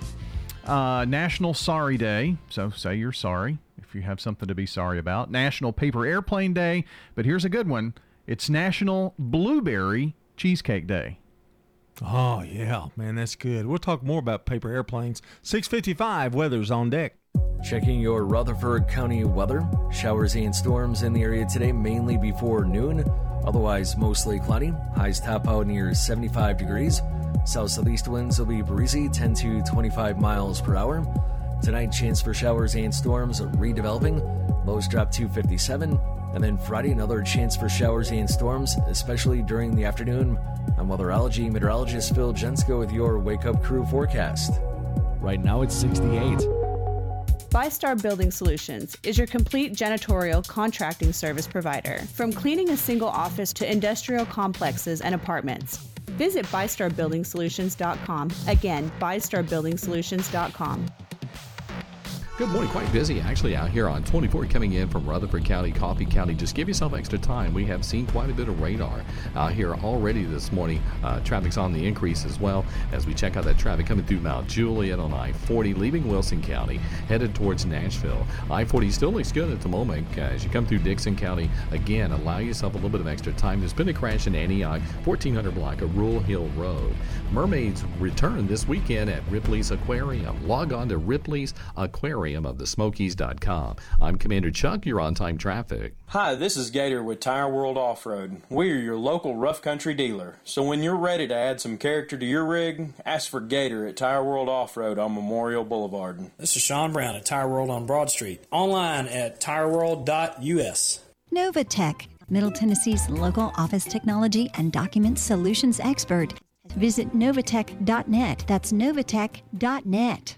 National Sorry Day. So say you're sorry if you have something to be sorry about. National Paper Airplane Day. But here's a good one. It's National Blueberry Cheesecake Day. Oh, yeah. Man, that's good. We'll talk more about paper airplanes. 6:55, weather's on deck. Checking your Rutherford County weather. Showers and storms in the area today, mainly before noon. Otherwise, mostly cloudy. Highs top out near 75 degrees. South-southeast winds will be breezy, 10 to 25 miles per hour. Tonight, chance for showers and storms redeveloping. Lows drop to 57. And then Friday, another chance for showers and storms, especially during the afternoon. I'm weatherology meteorologist Phil Jensko with your Wake Up Crew forecast. Right now, it's 68. Five-Star Building Solutions is your complete janitorial contracting service provider. From cleaning a single office to industrial complexes and apartments, visit FiveStarBuildingSolutions.com. Again, FiveStarBuildingSolutions.com. Good morning. Quite busy actually out here on 24 coming in from Rutherford County, Coffee County. Just give yourself extra time. We have seen quite a bit of radar out here already this morning. Traffic's on the increase as well as we check out that traffic coming through Mount Juliet on I-40, leaving Wilson County, headed towards Nashville. I-40 still looks good at the moment. As you come through Dixon County, again, allow yourself a little bit of extra time. There's been a crash in Antioch, 1400 block of Rural Hill Road. Mermaids return this weekend at Ripley's Aquarium. Log on to Ripley's Aquarium of the Smokies.com. I'm Commander Chuck. You're on time traffic. Hi, this is Gator with Tire World Off-Road. We're your local rough country dealer. So when you're ready to add some character to your rig, ask for Gator at Tire World Off-Road on Memorial Boulevard. This is Sean Brown at Tire World on Broad Street. Online at tireworld.us. Novatech, Middle Tennessee's local office technology and document solutions expert. Visit novatech.net. That's novatech.net.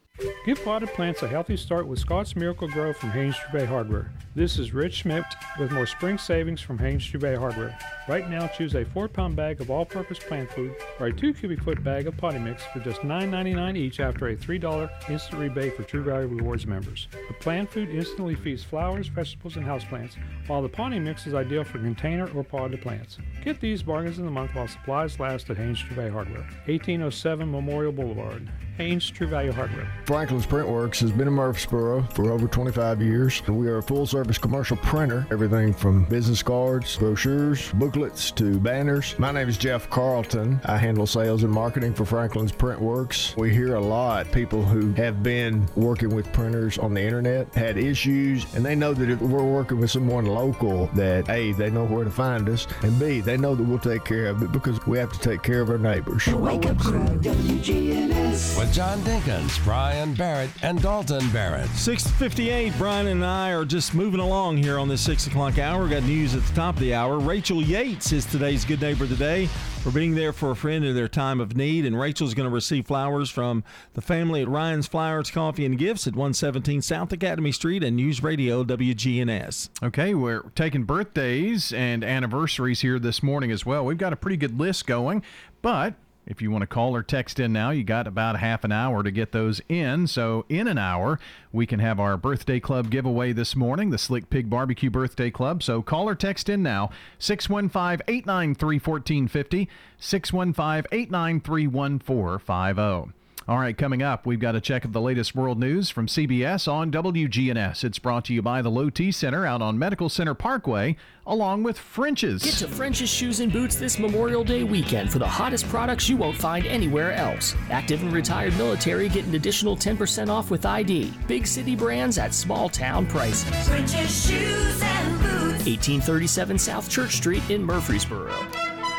Give potted plants a healthy start with Scott's Miracle Grow from Haynes Trubay Hardware. This is Rich Schmidt with more spring savings from Haynes Trubay Hardware. Right now, choose a 4-pound bag of all-purpose plant food or a 2-cubic-foot bag of potting mix for just $9.99 each after a $3 instant rebate for True Value Rewards members. The plant food instantly feeds flowers, vegetables, and houseplants, while the potting mix is ideal for container or potted plants. Get these bargains in the month while supplies last at Haynes Trubay Hardware, 1807 Memorial Boulevard. Haynes True Value Hardware. Franklin's Print Works has been in Murfreesboro for over 25 years. We are a full-service commercial printer. Everything from business cards, brochures, booklets, to banners. My name is Jeff Carlton. I handle sales and marketing for Franklin's Print Works. We hear a lot people who have been working with printers on the internet, had issues, and they know that if we're working with someone local, that A, they know where to find us, and B, they know that we'll take care of it because we have to take care of our neighbors. Wake Up Crew, WGNS. With John Dinkins, Brian Barrett, and Dalton Barrett. 6:58, Brian and I are just moving along here on this 6 o'clock hour. We've got news at the top of the hour. Rachel Yates is today's Good Neighbor Today for being there for a friend in their time of need. And Rachel's going to receive flowers from the family at Ryan's Flowers, Coffee, and Gifts at 117 South Academy Street and News Radio WGNS. Okay, we're taking birthdays and anniversaries here this morning as well. We've got a pretty good list going, but if you want to call or text in now, you got about half an hour to get those in. So in an hour, we can have our birthday club giveaway this morning, the Slick Pig Barbecue Birthday Club. So call or text in now, 615-893-1450, 615-893-1450. All right, coming up, we've got a check of the latest world news from CBS on WGNS. It's brought to you by the Low T Center out on Medical Center Parkway, along with French's. Get to French's Shoes and Boots this Memorial Day weekend for the hottest products you won't find anywhere else. Active and retired military get an additional 10% off with ID. Big city brands at small town prices. French's Shoes and Boots. 1837 South Church Street in Murfreesboro.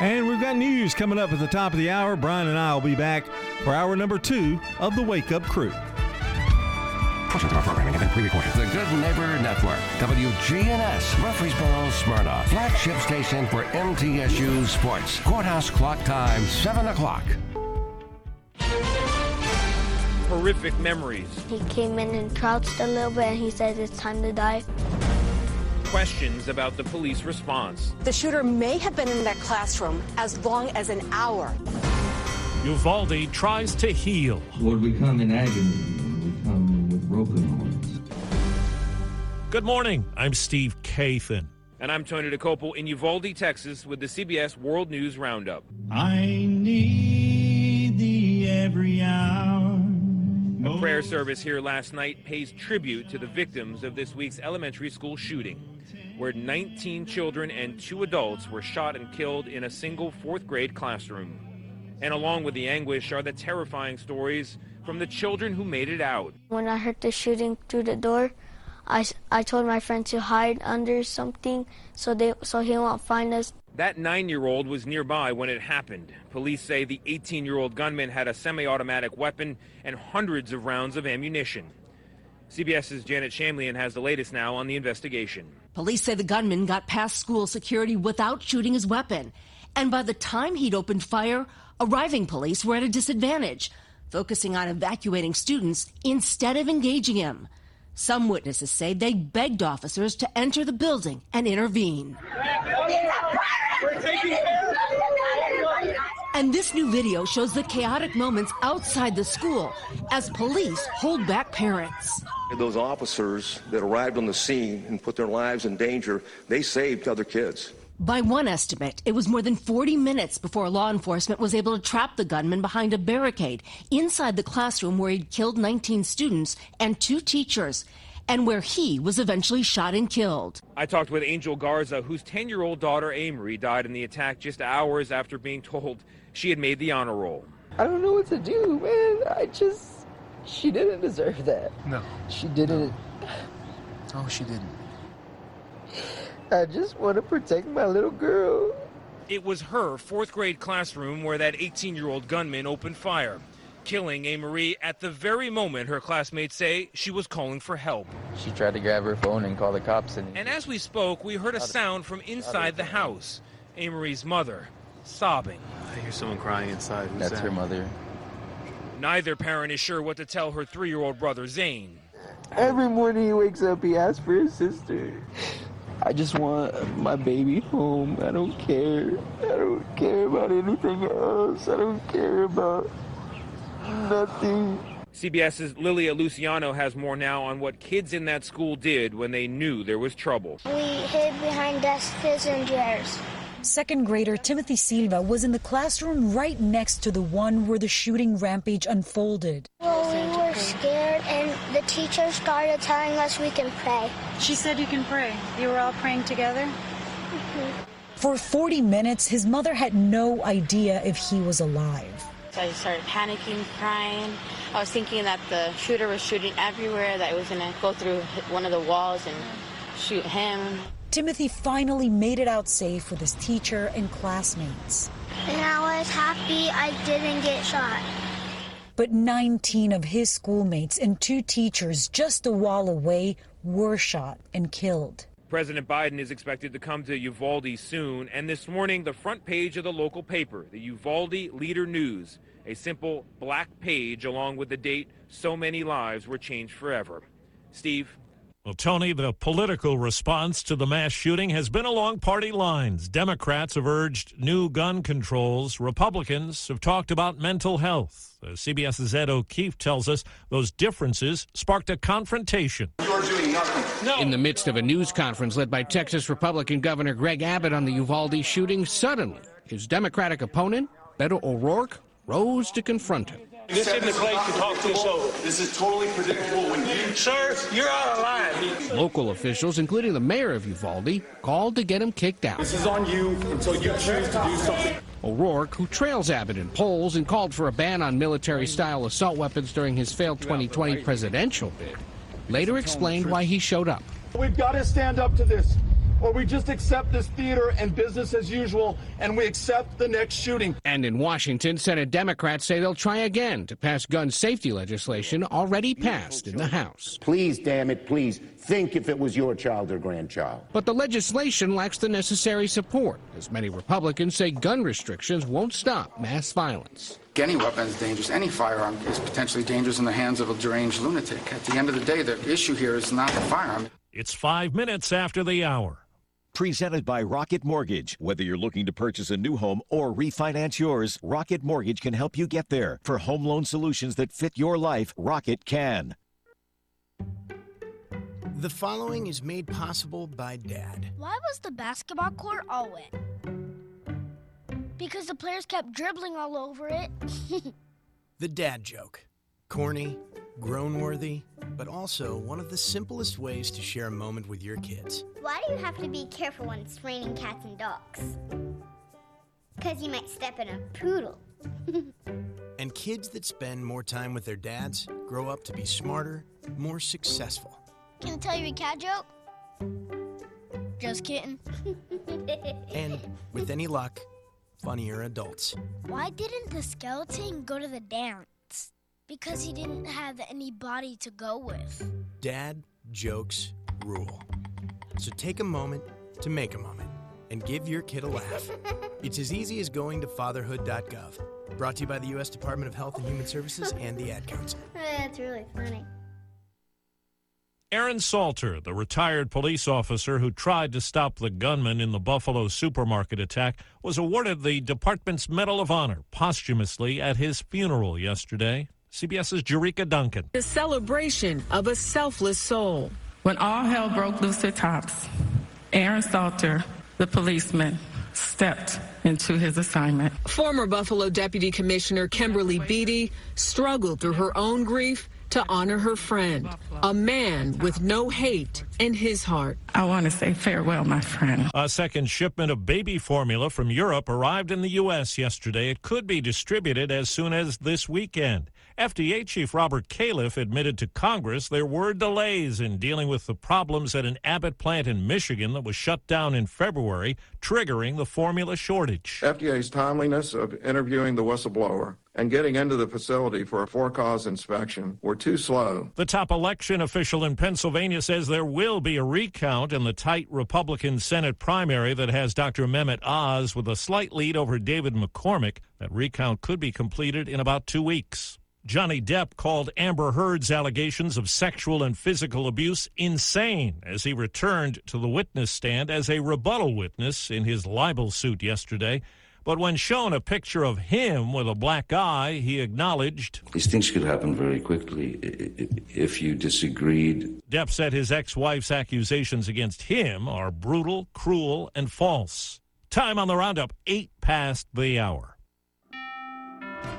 And we've got news coming up at the top of the hour. Brian and I will be back for hour number 2 of the Wake Up Crew. Portions of our programming have been pre-recorded. The Good Neighbor Network, WGNS, Murfreesboro, Smyrna, flagship station for MTSU Sports. Courthouse clock time, 7 o'clock. Horrific memories. He came in and crouched a little bit and he said, "It's time to die." Questions about the police response. The shooter may have been in that classroom as long as an hour. Uvalde tries to heal. Lord, we come in agony. We come with broken hearts. Good morning. I'm Steve Kathan. And I'm Tony DeCopel in Uvalde, Texas, with the CBS World News Roundup. I need every hour. A prayer service here last night pays tribute to the victims of this week's elementary school shooting, where 19 children and 2 adults were shot and killed in a single 4th grade classroom. And along with the anguish are the terrifying stories from the children who made it out. When I heard the shooting through the door, I told my friend to hide under something so he won't find us. That 9-year-old was nearby when it happened. Police say the 18-year-old gunman had a semi-automatic weapon and hundreds of rounds of ammunition. CBS's Janet Shamlian has the latest now on the investigation. Police say the gunman got past school security without shooting his weapon. And by the time he'd opened fire, arriving police were at a disadvantage, focusing on evacuating students instead of engaging him. Some witnesses say they begged officers to enter the building and intervene. And this new video shows the chaotic moments outside the school as police hold back parents. Those officers that arrived on the scene and put their lives in danger, they saved other kids. By one estimate, it was more than 40 minutes before law enforcement was able to trap the gunman behind a barricade inside the classroom where he'd killed 19 students and 2 teachers, and where he was eventually shot and killed. I talked with Angel Garza, whose 10-year-old daughter Amory died in the attack just hours after being told she had made the honor roll. I don't know what to do, man. She didn't deserve that. No. She didn't. No. Oh, she didn't. I just want to protect my little girl. It was her 4th grade classroom where that 18-year-old gunman opened fire, killing Amory at the very moment her classmates say she was calling for help. She tried to grab her phone and call the cops. And as we spoke, we heard a sound from inside the house. Amory's mother sobbing. I hear someone crying inside. Who's That's that? Her mother. Neither parent is sure what to tell her 3-year-old brother, Zane. Every morning he wakes up, he asks for his sister. I just want my baby home. I don't care. I don't care about anything else. I don't care about nothing. CBS's Lilia Luciano has more now on what kids in that school did when they knew there was trouble. We hid behind desks and chairs. 2nd grader Timothy Silva was in the classroom right next to the one where the shooting rampage unfolded. Well, we were scared, and the teacher started telling us we can pray. She said you can pray. You were all praying together? Mm-hmm. For 40 minutes, his mother had no idea if he was alive. So I just started panicking, crying. I was thinking that the shooter was shooting everywhere, that it was going to go through one of the walls and shoot him. Timothy finally made it out safe with his teacher and classmates. And I was happy I didn't get shot. But 19 of his schoolmates and 2 teachers just a wall away were shot and killed. President Biden is expected to come to Uvalde soon, and this morning the front page of the local paper, the Uvalde Leader News, a simple black page along with the date, so many lives were changed forever. Steve? Well, Tony, the political response to the mass shooting has been along party lines. Democrats have urged new gun controls. Republicans have talked about mental health. CBS's Ed O'Keefe tells us those differences sparked a confrontation. You're doing nothing. No. In the midst of a news conference led by Texas Republican Governor Greg Abbott on the Uvalde shooting, suddenly his Democratic opponent, Beto O'Rourke, rose to confront him. This isn't the place to talk this over. This is totally predictable when you... Sir, you're out of line. Local officials, including the mayor of Uvalde, called to get him kicked out. This is on you until you choose to do something. O'Rourke, who trails Abbott in polls and called for a ban on military-style assault weapons during his failed 2020 presidential bid, later explained why he showed up. We've got to stand up to this, or we just accept this theater and business as usual, and we accept the next shooting. And in Washington, Senate Democrats say they'll try again to pass gun safety legislation already passed in the House. Please, damn it, please, think if it was your child or grandchild. But the legislation lacks the necessary support, as many Republicans say gun restrictions won't stop mass violence. Any weapon is dangerous. Any firearm is potentially dangerous in the hands of a deranged lunatic. At the end of the day, the issue here is not the firearm. It's 5 minutes after the hour. Presented by Rocket Mortgage. Whether you're looking to purchase a new home or refinance yours, Rocket Mortgage can help you get there. For home loan solutions that fit your life, Rocket can. The following is made possible by Dad. Why was the basketball court all wet? Because the players kept dribbling all over it. The dad joke. Corny, grown-worthy, but also one of the simplest ways to share a moment with your kids. Why do you have to be careful when it's raining cats and dogs? Because you might step in a poodle. And kids that spend more time with their dads grow up to be smarter, more successful. Can I tell you a cat joke? Just kidding. And, with any luck, funnier adults. Why didn't the skeleton go to the dance? Because he didn't have anybody to go with. Dad jokes rule. So take a moment to make a moment and give your kid a laugh. It's as easy as going to fatherhood.gov. Brought to you by the U.S. Department of Health and Human Services and the Ad Council. That's really funny. Aaron Salter, the retired police officer who tried to stop the gunman in the Buffalo supermarket attack, was awarded the department's Medal of Honor posthumously at his funeral yesterday. CBS's Jerika Duncan. The celebration of a selfless soul. When all hell broke loose at Tops, Aaron Salter, the policeman, stepped into his assignment. Former Buffalo Deputy Commissioner Kimberly Beatty struggled through her own grief to honor her friend, a man with no hate in his heart. I want to say farewell, my friend. A second shipment of baby formula from Europe arrived in the U.S. yesterday. It could be distributed as soon as this weekend. FDA Chief Robert Califf admitted to Congress there were delays in dealing with the problems at an Abbott plant in Michigan that was shut down in February, triggering the formula shortage. FDA's timeliness of interviewing the whistleblower and getting into the facility for a for-cause inspection were too slow. The top election official in Pennsylvania says there will be a recount in the tight Republican Senate primary that has Dr. Mehmet Oz with a slight lead over David McCormick. That recount could be completed in about 2 weeks. Johnny Depp called Amber Heard's allegations of sexual and physical abuse insane as he returned to the witness stand as a rebuttal witness in his libel suit yesterday. But when shown a picture of him with a black eye, he acknowledged, "These things could happen very quickly if you disagreed." Depp said his ex-wife's accusations against him are brutal, cruel, and false. Time on the roundup, 8 past the hour.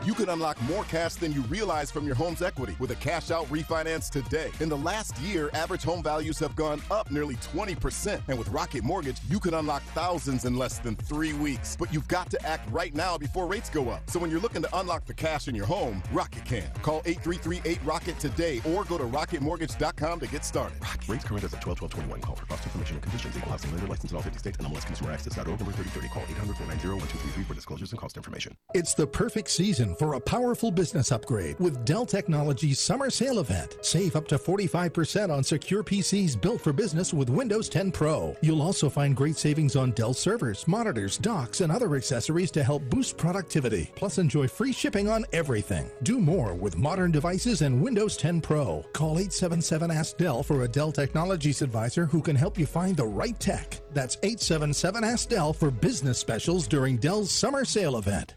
You can unlock more cash than you realize from your home's equity with a cash-out refinance today. In the last year, average home values have gone up nearly 20%. And with Rocket Mortgage, you can unlock thousands in less than 3 weeks. But you've got to act right now before rates go up. So when you're looking to unlock the cash in your home, Rocket can. Call 833-8-ROCKET today or go to rocketmortgage.com to get started. Rocket. Rates current as of 12/12/21. Call for cost information and conditions. Equal housing lender licensed in all 50 states. And NMLSConsumerAccess.org number 3030. Call 800-490-1233 for disclosures and cost information. It's the perfect season for a powerful business upgrade with Dell Technologies Summer Sale Event. Save up to 45% on secure PCs built for business with Windows 10 Pro. You'll also find great savings on Dell servers, monitors, docks, and other accessories to help boost productivity. Plus, enjoy free shipping on everything. Do more with modern devices and Windows 10 Pro. Call 877-ASK-DELL for a Dell Technologies advisor who can help you find the right tech. That's 877-ASK-DELL for business specials during Dell's Summer Sale Event.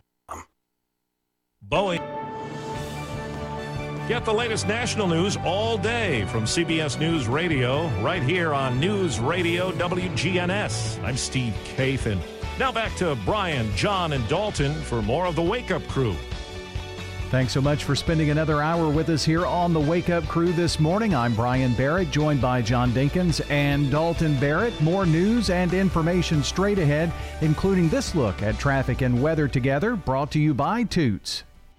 Boeing. Get the latest national news all day from CBS News Radio right here on News Radio WGNS. I'm Steve Kathan. Now back to Brian, John, and Dalton for more of the Wake Up Crew. Thanks so much for spending another hour with us here on the Wake Up Crew this morning. I'm Brian Barrett, joined by John Dinkins and Dalton Barrett. More news and information straight ahead, including this look at traffic and weather together, brought to you by Toots.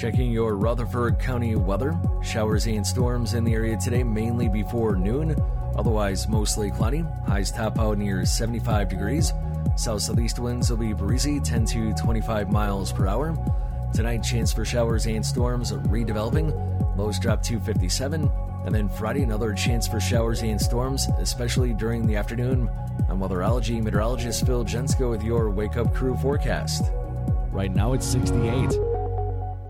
Checking your Rutherford County weather. Showers and storms in the area today, mainly before noon. Otherwise, mostly cloudy. Highs top out near 75 degrees. South-southeast winds will be breezy, 10 to 25 miles per hour. Tonight, chance for showers and storms redeveloping. Lows drop to 57. And then Friday, another chance for showers and storms, especially during the afternoon. I'm weatherology meteorologist Phil Jensko with your Wake Up Crew forecast. Right now, it's 68.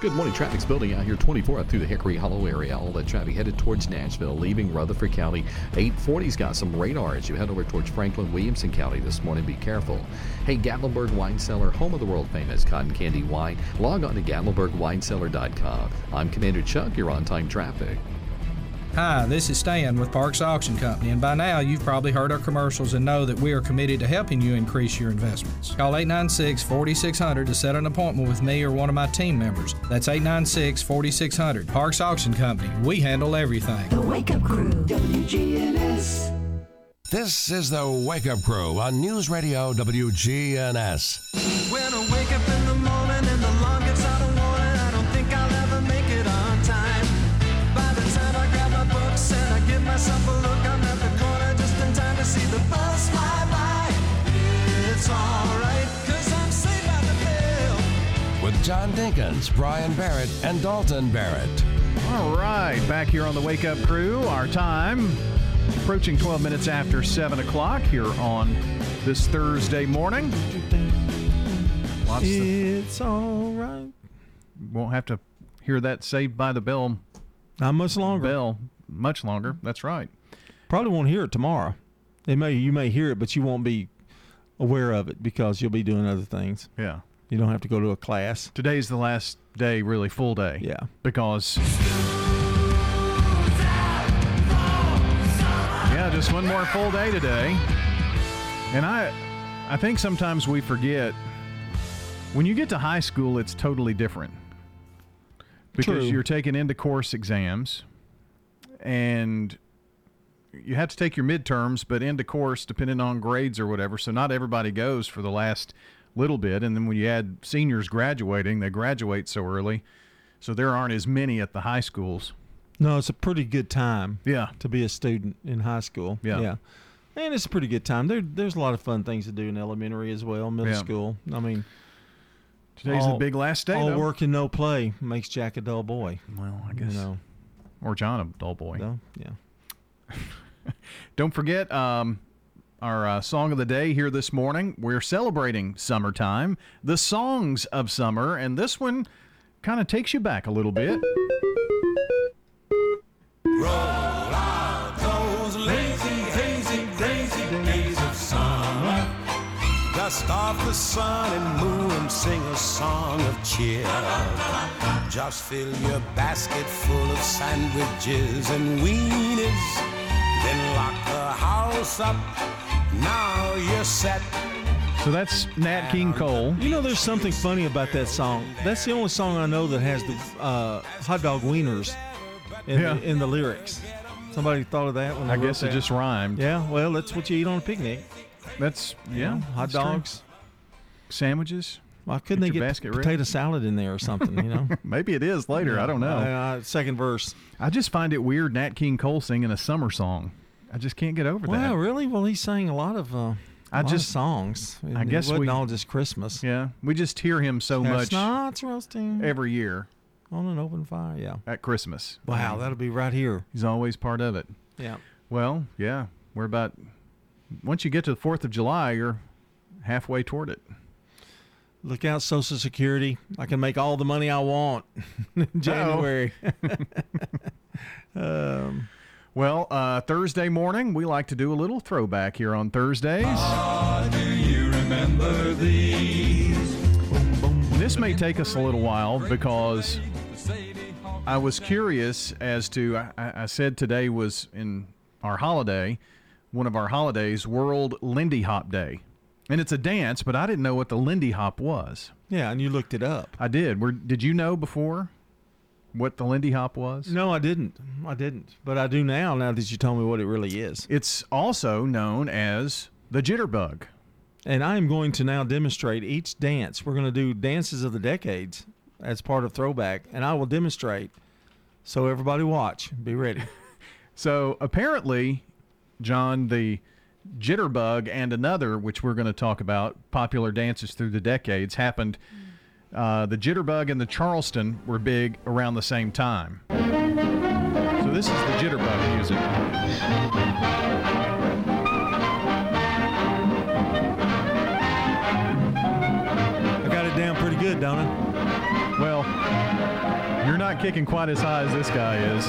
Good morning. Traffic's building out here 24 up through the Hickory Hollow area. All that traffic headed towards Nashville, leaving Rutherford County. 840's got some radar as you head over towards Franklin Williamson County this morning. Be careful. Hey, Gatlinburg Wine Cellar, home of the world famous cotton candy wine. Log on to GatlinburgWineCellar.com. I'm Commander Chuck. You're on time traffic. Hi, this is Stan with Parks Auction Company, and by now you've probably heard our commercials and know that we are committed to helping you increase your investments. Call 896-4600 to set an appointment with me or one of my team members. That's 896-4600. Parks Auction Company. We handle everything. The Wake Up Crew, WGNS. This is the Wake Up Crew on News Radio WGNS. When I wake up in the morning and the alarm gets out of water, I don't think I'll ever make it on time. And I give myself a look, I'm at the corner just in time to see the bus fly by. It's alright, cause I'm saved by the bell. With John Dinkins, Brian Barrett, and Dalton Barrett. Alright, back here on the Wake Up Crew. Our time approaching 12 minutes after 7 o'clock here on this Thursday morning. It's alright. Won't have to hear that Saved by the Bell. Not much longer. Bell. Much longer. That's right. Probably won't hear it tomorrow. You may hear it, but you won't be aware of it because you'll be doing other things. Yeah. You don't have to go to a class. Today's the last day, really, full day. Yeah. Because... yeah, just one more full day today. And I think sometimes we forget. When you get to high school, it's totally different. Because True. You're taking end-of-course exams. And you have to take your midterms, but end of course, depending on grades or whatever. So not everybody goes for the last little bit. And then when you add seniors graduating, they graduate so early. So there aren't as many at the high schools. No, it's a pretty good time. Yeah. To be a student in high school. Yeah. Yeah. And it's a pretty good time. There's a lot of fun things to do in elementary as well, middle school. I mean, today's the big last day. All work and no play makes Jack a dull boy. Well, I guess. You know. Or John, a dull boy. No, yeah. Don't forget our song of the day here this morning. We're celebrating summertime, the songs of summer, and this one kind of takes you back a little bit. Roll out those lazy, hazy, crazy days of summer. Dust off the sun and moon and sing a song of cheer. Just fill your basket full of sandwiches and weenies. Then lock the house up. Now you're set. So that's Nat King Cole. You know, there's something funny about that song. That's the only song I know that has the hot dog wieners in the lyrics. Somebody thought of that when I guess it just rhymed. Yeah, well, that's what you eat on a picnic. That's, hot dogs. True. Sandwiches. Why couldn't they get potato salad in there or something, you know? Maybe it is later. Yeah, I don't know. Second verse. I just find it weird Nat King Cole singing a summer song. I just can't get over that. Wow, really? Well, he sang a lot of, of songs. I guess it wasn't all just Christmas. Yeah. We just hear him so much. Chestnuts roasting. Every year. On an open fire, yeah. At Christmas. Wow, that'll be right here. He's always part of it. Yeah. Well, yeah. We're about, once you get to the 4th of July, you're halfway toward it. Look out, Social Security. I can make all the money I want in January. Thursday morning, we like to do a little throwback here on Thursdays. Ah, do you remember these? This may take us a little while because I was curious as to, I said today was in our holiday, one of our holidays, World Lindy Hop Day. And it's a dance, but I didn't know what the Lindy Hop was. Yeah, and you looked it up. I did. Did you know before what the Lindy Hop was? No, I didn't. But I do now that you told me what it really is. It's also known as the jitterbug. And I am going to now demonstrate each dance. We're going to do dances of the decades as part of Throwback, and I will demonstrate. So everybody watch. Be ready. So apparently, John, the jitterbug and another, which we're going to talk about, popular dances through the decades, happened The Jitterbug and the Charleston were big around the same time. So this is the Jitterbug music. Good, don't it? Well, you're not kicking quite as high as this guy is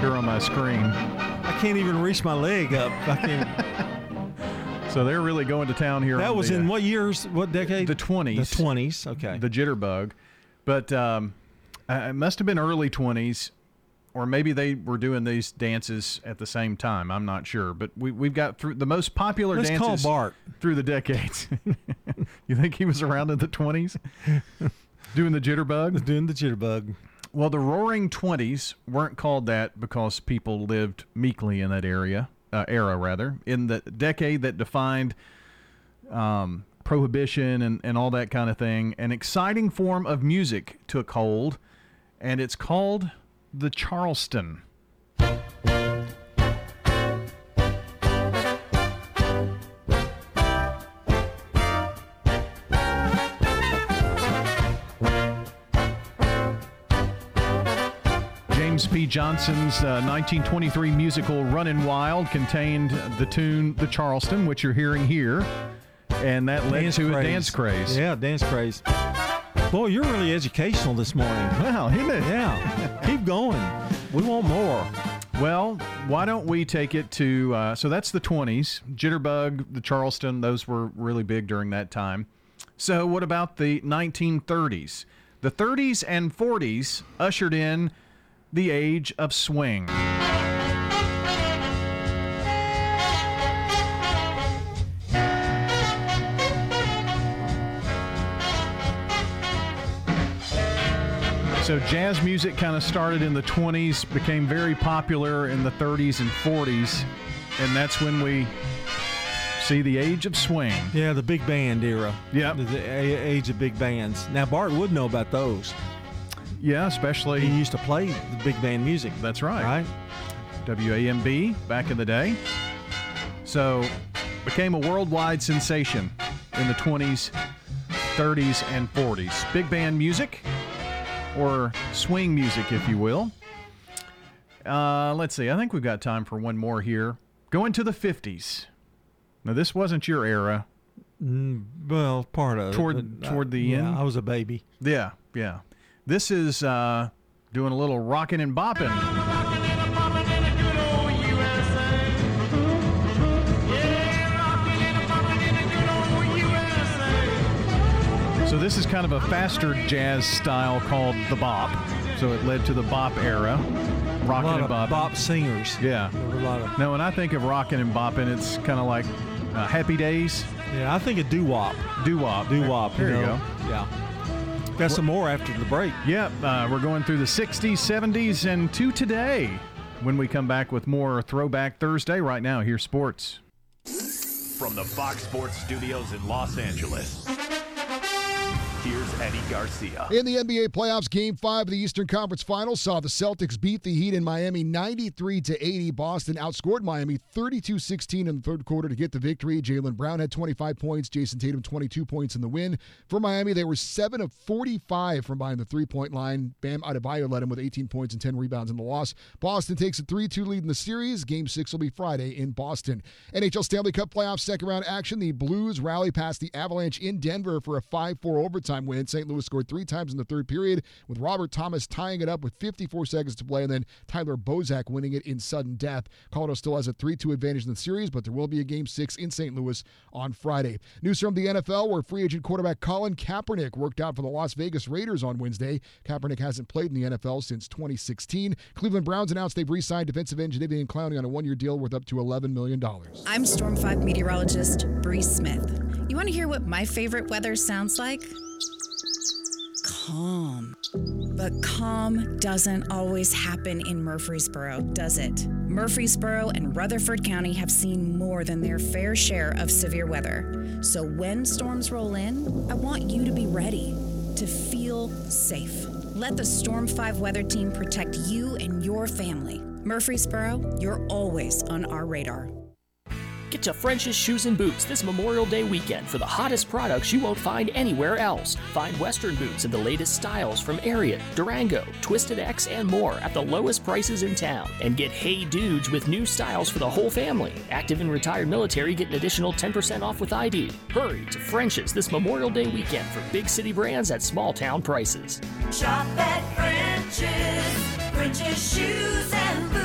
here on my screen. I can't even reach my leg up. I can't. So they're really going to town here. That was in what years? What decade? The 20s. The 20s, okay. The Jitterbug. But it must have been early 20s, or maybe they were doing these dances at the same time. I'm not sure. But we've got through the most popular dances through the decades. You think he was around in the 20s? Doing the Jitterbug? Doing the Jitterbug. Well, the Roaring 20s weren't called that because people lived meekly in that era, in the decade that defined prohibition and all that kind of thing. An exciting form of music took hold, and it's called the Charleston. James P. Johnson's 1923 musical Runnin' Wild contained the tune The Charleston, which you're hearing here, and that led to a dance craze. Yeah, dance craze. Boy, you're really educational this morning. Wow, isn't it? Yeah. Keep going. We want more. Well, why don't we take it to, so that's the 20s. Jitterbug, the Charleston, those were really big during that time. So what about the 1930s? The 30s and 40s ushered in the age of swing. So jazz music kind of started in the 20s, became very popular in the 30s and 40s, and that's when we see the age of swing. Yeah, the big band era. Yeah. The age of big bands. Now, Bart would know about those. Yeah, especially. He used to play the big band music. That's right. Right. WAMB back in the day. So became a worldwide sensation in the 20s, 30s, and 40s. Big band music, or swing music, if you will. Let's see. I think we've got time for one more here. Going to the 50s. Now, this wasn't your era. Well, part of it. Toward the end. I was a baby. Yeah, yeah. This is doing a little rockin' and boppin'. Rockin' and boppin' in a good old USA. Yeah, rockin' and boppin' in a good old USA. So this is kind of a faster jazz style called the bop. So it led to the bop era. Rockin' and boppin'. Bop singers. Yeah. No, when I think of rockin' and boppin', it's kind of like Happy Days. Yeah, I think of doo-wop. Doo-wop. Doo-wop. There you go. Yeah. Got some more after the break. Yep, we're going through the 60s, 70s, and to today when we come back with more Throwback Thursday. Right now, here's sports. From the Fox Sports Studios in Los Angeles, here's Eddie Garcia. In the NBA playoffs, Game 5 of the Eastern Conference Finals saw the Celtics beat the Heat in Miami 93-80. Boston outscored Miami 32-16 in the third quarter to get the victory. Jaylen Brown had 25 points. Jason Tatum, 22 points in the win. For Miami, they were 7 of 45 from behind the three-point line. Bam Adebayo led him with 18 points and 10 rebounds in the loss. Boston takes a 3-2 lead in the series. Game 6 will be Friday in Boston. NHL Stanley Cup playoffs second-round action. The Blues rally past the Avalanche in Denver for a 5-4 overtime win. St. Louis scored three times in the third period, with Robert Thomas tying it up with 54 seconds to play, and then Tyler Bozak winning it in sudden death. Colorado still has a 3-2 advantage in the series, but there will be a Game 6 in St. Louis on Friday. News from the NFL, where free agent quarterback Colin Kaepernick worked out for the Las Vegas Raiders on Wednesday. Kaepernick hasn't played in the NFL since 2016. Cleveland Browns announced they've re-signed defensive end Jadeveon Clowney on a one-year deal worth up to $11 million. I'm Storm 5 meteorologist Bree Smith. You want to hear what my favorite weather sounds like? Calm. But calm doesn't always happen in Murfreesboro, does it? Murfreesboro and Rutherford County have seen more than their fair share of severe weather. So when storms roll in, I want you to be ready, to feel safe. Let the Storm 5 weather team protect you and your family. Murfreesboro, you're always on our radar. Get to French's Shoes and Boots this Memorial Day weekend for the hottest products you won't find anywhere else. Find Western boots in the latest styles from Ariat, Durango, Twisted X, and more at the lowest prices in town. And get Hey Dudes with new styles for the whole family. Active and retired military get an additional 10% off with ID. Hurry to French's this Memorial Day weekend for big city brands at small town prices. Shop at French's. French's Shoes and Boots.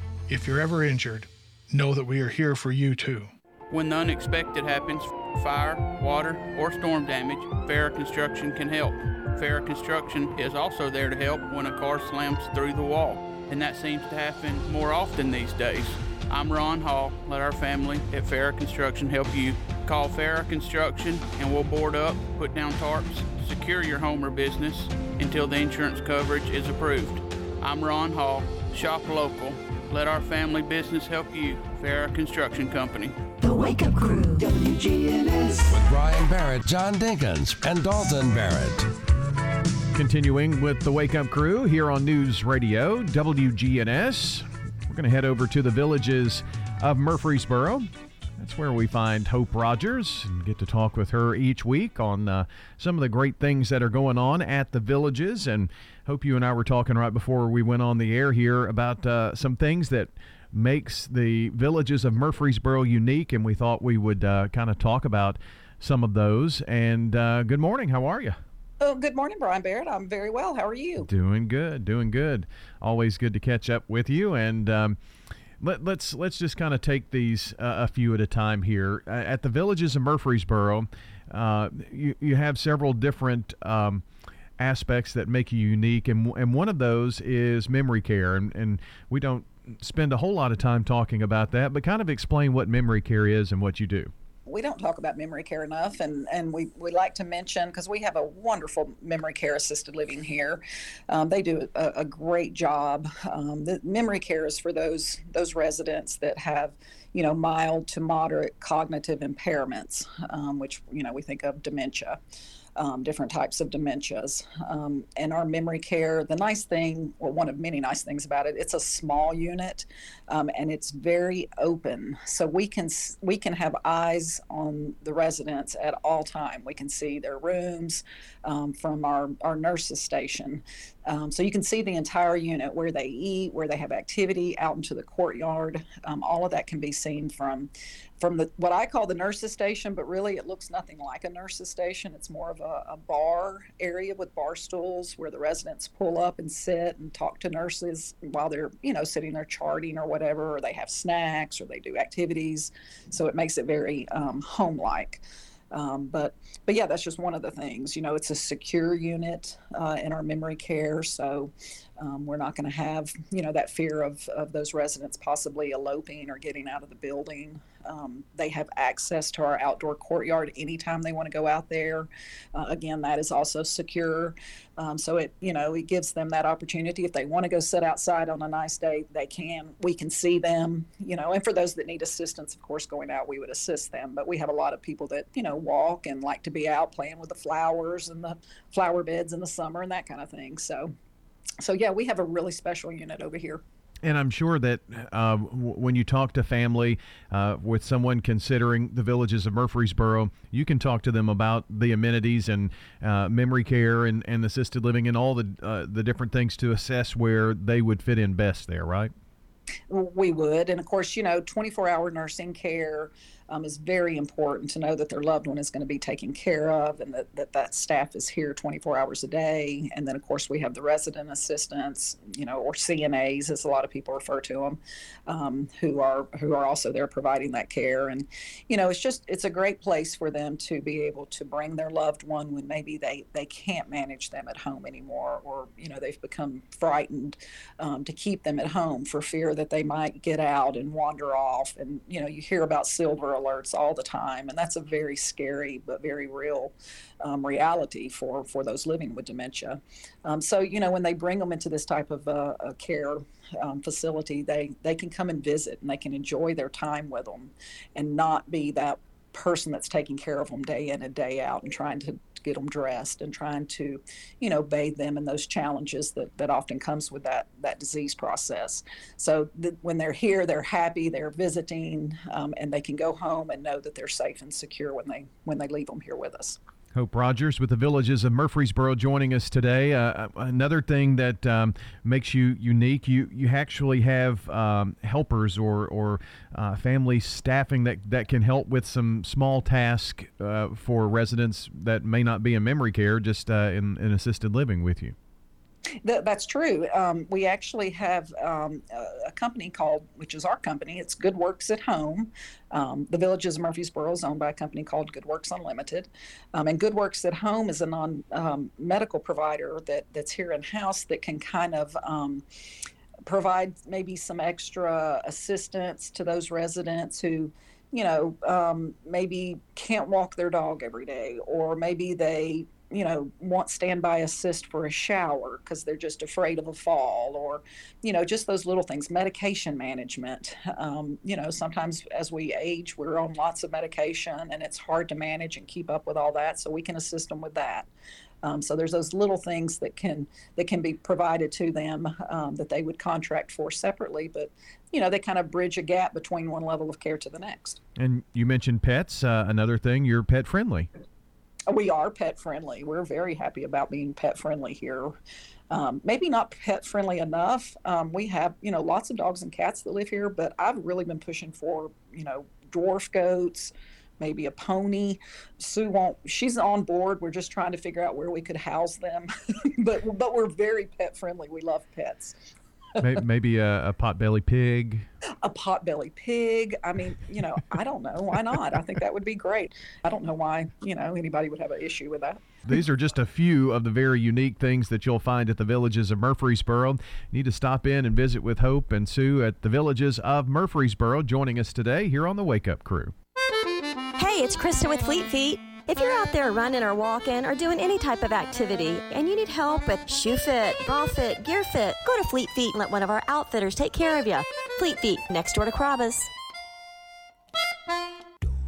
if you're ever injured, know that we are here for you too. When the unexpected happens, fire, water, or storm damage, Farrah Construction can help. Farrah Construction is also there to help when a car slams through the wall, and that seems to happen more often these days. I'm Ron Hall. Let our family at Farrah Construction help you. Call Farrah Construction and we'll board up, put down tarps, secure your home or business until the insurance coverage is approved. I'm Ron Hall. Shop local. Let our family business help you. Farrah Construction Company. The Wake Up Crew, WGNS. With Brian Barrett, John Dinkins, and Dalton Barrett. Continuing with the Wake Up Crew here on News Radio, WGNS. We're going to head over to the villages of Murfreesboro. That's where we find Hope Rogers and get to talk with her each week on some of the great things that are going on at the villages. And Hope, you and I were talking right before we went on the air here about some things that makes the villages of Murfreesboro unique, and we thought we would kind of talk about some of those. And good morning. How are you? Oh, good morning, Brian Barrett. I'm very well. How are you? Doing good. Doing good. Always good to catch up with you. And Let's just kind of take these a few at a time here. At the villages of Murfreesboro, you have several different aspects that make you unique, and one of those is memory care, and we don't spend a whole lot of time talking about that, but kind of explain what memory care is and what you do. We don't talk about memory care enough, and we like to mention, because we have a wonderful memory care assisted living here. They do a great job. The memory care is for those residents that have, you know, mild to moderate cognitive impairments, which, you know, we think of dementia. Different types of dementias. And our memory care, the nice thing, well, one of many nice things about it, it's a small unit, and it's very open. So we can have eyes on the residents at all time. We can see their rooms from our nurses station. So you can see the entire unit, where they eat, where they have activity, out into the courtyard. All of that can be seen from the what I call the nurses station, but really it looks nothing like a nurses station. It's more of a bar area with bar stools where the residents pull up and sit and talk to nurses while they're, you know, sitting there charting or whatever, or they have snacks or they do activities. So it makes it very home-like. But yeah, that's just one of the things. You know, it's a secure unit in our memory care, so we're not going to have, you know, that fear of those residents possibly eloping or getting out of the building. They have access to our outdoor courtyard anytime they want to go out there. Again, that is also secure. So it, you know, it gives them that opportunity. If they want to go sit outside on a nice day, they can. We can see them, you know, and for those that need assistance, of course, going out, we would assist them. But we have a lot of people that, you know, walk and like to be out playing with the flowers and the flower beds in the summer and that kind of thing. So yeah, we have a really special unit over here. And I'm sure that when you talk to family with someone considering the villages of Murfreesboro, you can talk to them about the amenities and memory care and assisted living and all the different things to assess where they would fit in best there, right? We would. And of course, you know, 24-hour nursing care is very important to know that their loved one is going to be taken care of and that staff is here 24 hours a day. And then, of course, we have the resident assistants, you know, or CNAs, as a lot of people refer to them, who are also there providing that care. And, you know, it's a great place for them to be able to bring their loved one when maybe they can't manage them at home anymore, or, you know, they've become frightened to keep them at home for fear that they might get out and wander off. And, you know, you hear about Silver alerts all the time, and that's a very scary but very real reality for those living with dementia. So, you know, when they bring them into this type of a care facility, they can come and visit, and they can enjoy their time with them and not be that person that's taking care of them day in and day out and trying to get them dressed and trying to, you know, bathe them in those challenges that often comes with that disease process. So when they're here, they're happy, they're visiting, and they can go home and know that they're safe and secure when they leave them here with us. Hope Rogers with the Villages of Murfreesboro joining us today. Another thing that makes you unique, you actually have helpers or family staffing that can help with some small tasks for residents that may not be in memory care, just in assisted living with you. That's true. We actually have a company which is our company, it's Good Works at Home. The Villages of Murfreesboro is owned by a company called Good Works Unlimited. And Good Works at Home is a non-medical provider that's here in-house that can kind of provide maybe some extra assistance to those residents who, you know, maybe can't walk their dog every day, or maybe they, you know, want standby assist for a shower because they're just afraid of a fall, or, you know, just those little things, medication management. You know, sometimes as we age, we're on lots of medication and it's hard to manage and keep up with all that. So we can assist them with that. So there's those little things that can be provided to them that they would contract for separately, but, you know, they kind of bridge a gap between one level of care to the next. And you mentioned pets. Another thing, you're pet friendly. We are pet friendly. We're very happy about being pet friendly here. Maybe not pet friendly enough. We have, you know, lots of dogs and cats that live here, but I've really been pushing for, you know, dwarf goats, maybe a pony. Sue she's on board. We're just trying to figure out where we could house them, but we're very pet friendly. We love pets. Maybe a potbelly pig. A potbelly pig. I mean, you know, I don't know. Why not? I think that would be great. I don't know why, you know, anybody would have an issue with that. These are just a few of the very unique things that you'll find at the Villages of Murfreesboro. You need to stop in and visit with Hope and Sue at the Villages of Murfreesboro, joining us today here on the Wake Up Crew. Hey, it's Kristen with Fleet Feet. If you're out there running or walking or doing any type of activity and you need help with shoe fit, bra fit, gear fit, go to Fleet Feet and let one of our outfitters take care of you. Fleet Feet, next door to Carrabba's.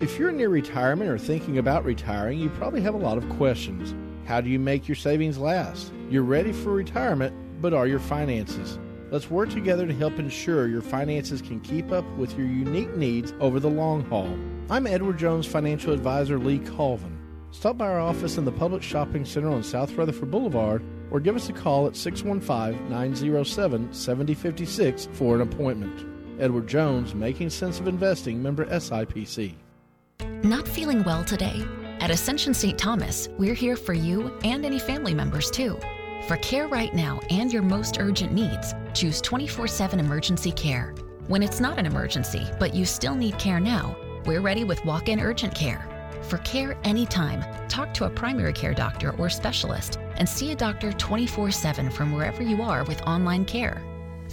If you're near retirement or thinking about retiring, you probably have a lot of questions. How do you make your savings last? You're ready for retirement, but are your finances? Let's work together to help ensure your finances can keep up with your unique needs over the long haul. I'm Edward Jones Financial Advisor Lee Colvin. Stop by our office in the Public Shopping Center on South Rutherford Boulevard, or give us a call at 615-907-7056 for an appointment. Edward Jones, Making Sense of Investing, member SIPC. Not feeling well today? At Ascension St. Thomas, we're here for you and any family members too. For care right now and your most urgent needs, choose 24/7 emergency care. When it's not an emergency, but you still need care now, we're ready with walk-in urgent care. For care anytime, talk to a primary care doctor or specialist and see a doctor 24/7 from wherever you are with online care.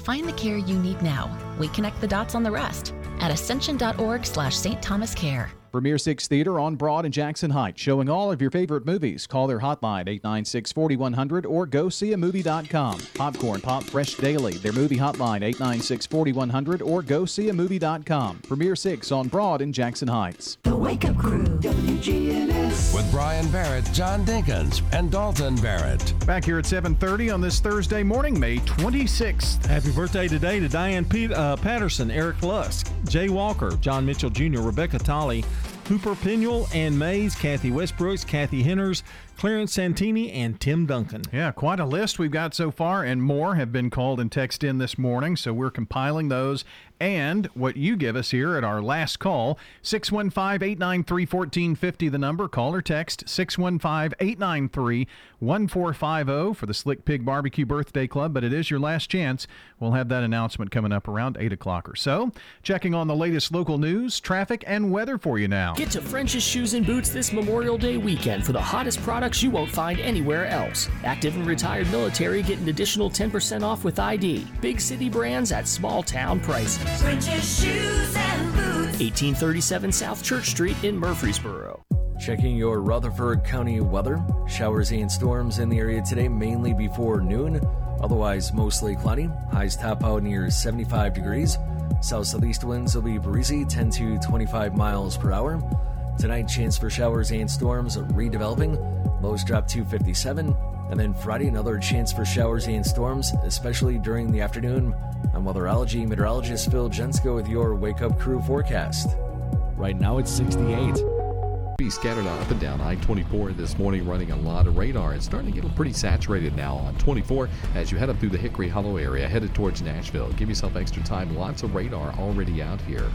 Find the care you need now. We connect the dots on the rest at ascension.org/St. Thomas Care. Premier 6 Theater on Broad and Jackson Heights, showing all of your favorite movies. Call their hotline, 896-4100, or go see a movie.com. Popcorn Pop Fresh Daily, their movie hotline, 896-4100, or go see a movie.com. Premier 6 on Broad and Jackson Heights. The Wake Up Crew, WGNS. With Brian Barrett, John Dinkins, and Dalton Barrett. Back here at 7:30 on this Thursday morning, May 26th. Happy birthday today to Diane Patterson, Eric Lusk, Jay Walker, John Mitchell Jr., Rebecca Tolley, Hooper Pinuel, Ann Mays, Kathy Westbrooks, Kathy Henners, Clarence Santini, and Tim Duncan. Yeah, quite a list we've got so far, and more have been called and texted in this morning, so we're compiling those and what you give us here at our last call. 615-893-1450, the number. Call or text 615-893-1450 for the Slick Pig Barbecue Birthday Club, but it is your last chance. We'll have that announcement coming up around 8 o'clock or so. Checking on the latest local news, traffic, and weather for you now. Get to French's Shoes and Boots this Memorial Day weekend for the hottest products you won't find anywhere else. Active and retired military get an additional 10% off with ID. Big city brands at small town prices. French's Shoes and Boots. 1837 South Church Street in Murfreesboro. Checking your Rutherford County weather. Showers and storms in the area today, mainly before noon. Otherwise, mostly cloudy. Highs top out near 75 degrees. South-southeast winds will be breezy, 10 to 25 miles per hour. Tonight, chance for showers and storms redeveloping. Lows drop to 57. And then Friday, another chance for showers and storms, especially during the afternoon. I'm weatherology meteorologist Phil Jensko with your Wake Up Crew forecast. Right now, it's 68. Be scattered up and down I-24 this morning, running a lot of radar. It's starting to get pretty saturated now on 24 as you head up through the Hickory Hollow area, headed towards Nashville. Give yourself extra time. Lots of radar already out here.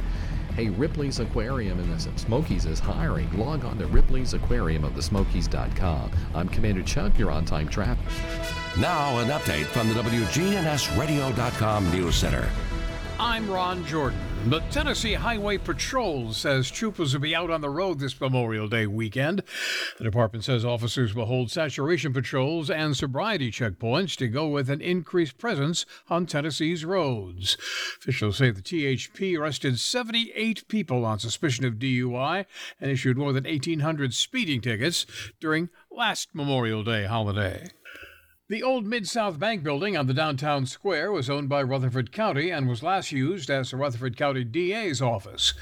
Hey, Ripley's Aquarium in the Smokies is hiring. Log on to Ripley's Aquarium of the Smokies.com. I'm Commander Chuck, your on-time traffic. Now an update from the WGNSradio.com News Center. I'm Ron Jordan. The Tennessee Highway Patrol says troopers will be out on the road this Memorial Day weekend. The department says officers will hold saturation patrols and sobriety checkpoints to go with an increased presence on Tennessee's roads. Officials say the THP arrested 78 people on suspicion of DUI and issued more than 1,800 speeding tickets during last Memorial Day holiday. The old Mid-South Bank building on the downtown square was owned by Rutherford County and was last used as the Rutherford County DA's office.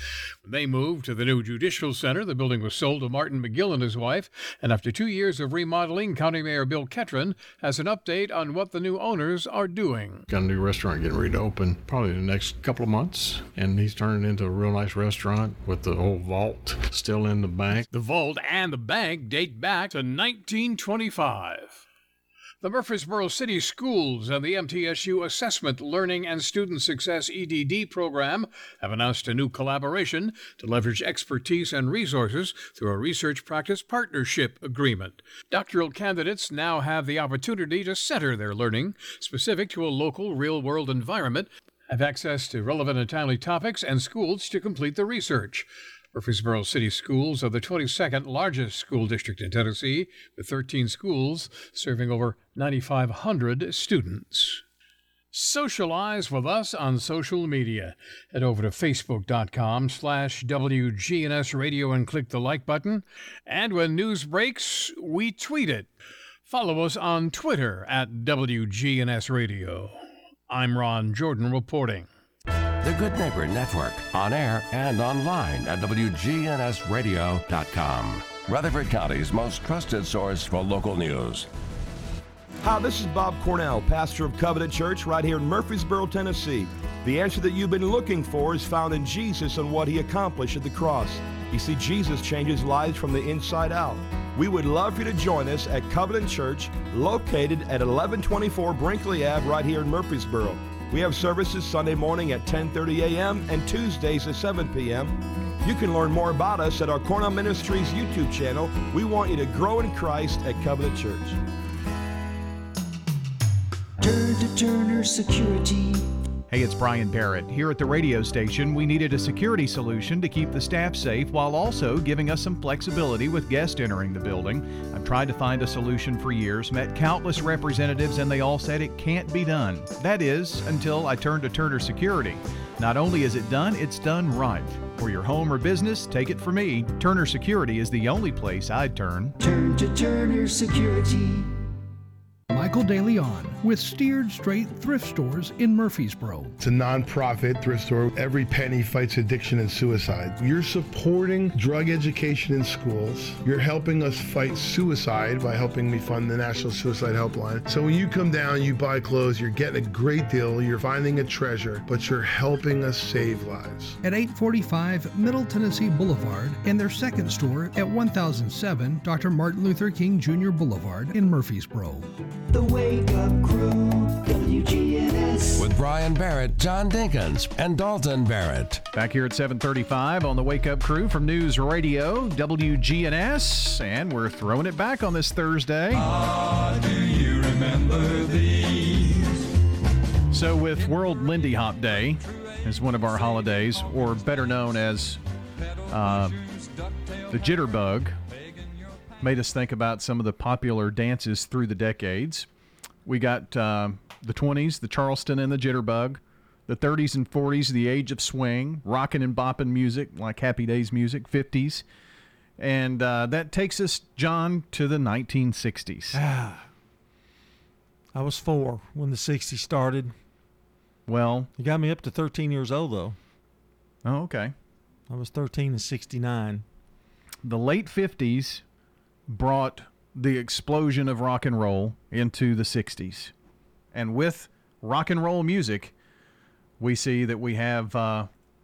When they moved to the new Judicial Center, the building was sold to Martin McGill and his wife, and after 2 years of remodeling, County Mayor Bill Ketron has an update on what the new owners are doing. Got a new restaurant getting ready to open probably the next couple of months, and he's turned it into a real nice restaurant with the old vault still in the bank. The vault and the bank date back to 1925. The Murfreesboro City Schools and the MTSU Assessment, Learning, and Student Success EDD program have announced a new collaboration to leverage expertise and resources through a research practice partnership agreement. Doctoral candidates now have the opportunity to center their learning specific to a local real-world environment, have access to relevant and timely topics and schools to complete the research. Murfreesboro City Schools are the 22nd largest school district in Tennessee, with 13 schools serving over 9,500 students. Socialize with us on social media. Head over to Facebook.com/WGNS Radio and click the like button. And when news breaks, we tweet it. Follow us on Twitter @WGNS Radio. I'm Ron Jordan reporting. The Good Neighbor Network, on air and online at WGNSradio.com. Rutherford County's most trusted source for local news. Hi, this is Bob Cornell, pastor of Covenant Church right here in Murfreesboro, Tennessee. The answer that you've been looking for is found in Jesus and what he accomplished at the cross. You see, Jesus changes lives from the inside out. We would love for you to join us at Covenant Church, located at 1124 Brinkley Ave right here in Murfreesboro. We have services Sunday morning at 10:30 a.m. and Tuesdays at 7 p.m. You can learn more about us at our Cornell Ministries YouTube channel. We want you to grow in Christ at Covenant Church. Turn to Turner Security. Hey, it's Brian Barrett. Here at the radio station, we needed a security solution to keep the staff safe while also giving us some flexibility with guests entering the building. I've tried to find a solution for years, met countless representatives, and they all said it can't be done. That is, until I turned to Turner Security. Not only is it done, it's done right. For your home or business, take it from me. Turner Security is the only place I'd turn. Turn to Turner Security. Michael DeLeon with Steered Straight Thrift Stores in Murfreesboro. It's a nonprofit thrift store. Every penny fights addiction and suicide. You're supporting drug education in schools. You're helping us fight suicide by helping me fund the National Suicide Helpline. So when you come down, you buy clothes, you're getting a great deal, you're finding a treasure, but you're helping us save lives. At 845 Middle Tennessee Boulevard and their second store at 1007 Dr. Martin Luther King Jr. Boulevard in Murfreesboro. The Wake Up Crew, WGNS. With Brian Barrett, John Dinkins, and Dalton Barrett. Back here at 7:35 on the Wake Up Crew from News Radio, WGNS, and we're throwing it back on this Thursday. Do you remember these? So with World Lindy Hop Day as one of our holidays, or better known as the Jitterbug, made us think about some of the popular dances through the decades. We got the 20s, the Charleston and the Jitterbug, the 30s and 40s, the Age of Swing, rockin' and boppin' music like Happy Days music, 50s. And that takes us, John, to the 1960s. I was 4 when the 60s started. Well, you got me up to 13 years old, though. Oh, okay. I was 13 in 69. The late 50s brought the explosion of rock and roll into the 60s. And with rock and roll music, we see that we have,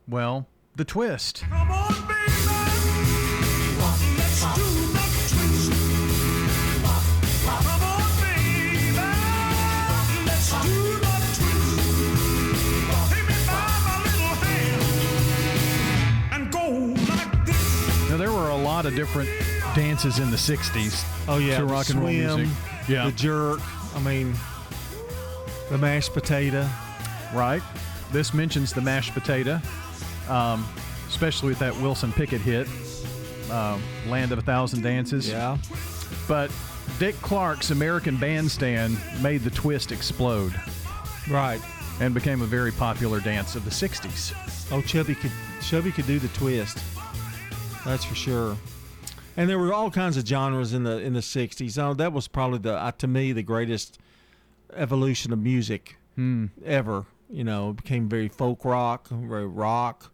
well, the twist. Come on, baby! Let's do the twist. Come on, baby! Let's do the twist. Take me by my little hand and go like this. Now, there were a lot of different dances in the 60s. Oh, yeah. To rock and roll music. Yeah. The jerk. I mean, the mashed potato. Right. This mentions the mashed potato, especially with that Wilson Pickett hit, Land of a Thousand Dances. Yeah. But Dick Clark's American Bandstand made the twist explode. Right. And became a very popular dance of the 60s. Oh, Chubby could do the twist. That's for sure. And there were all kinds of genres in the 60s. Oh, that was probably to me the greatest evolution of music ever. You know, it became very folk rock, very rock.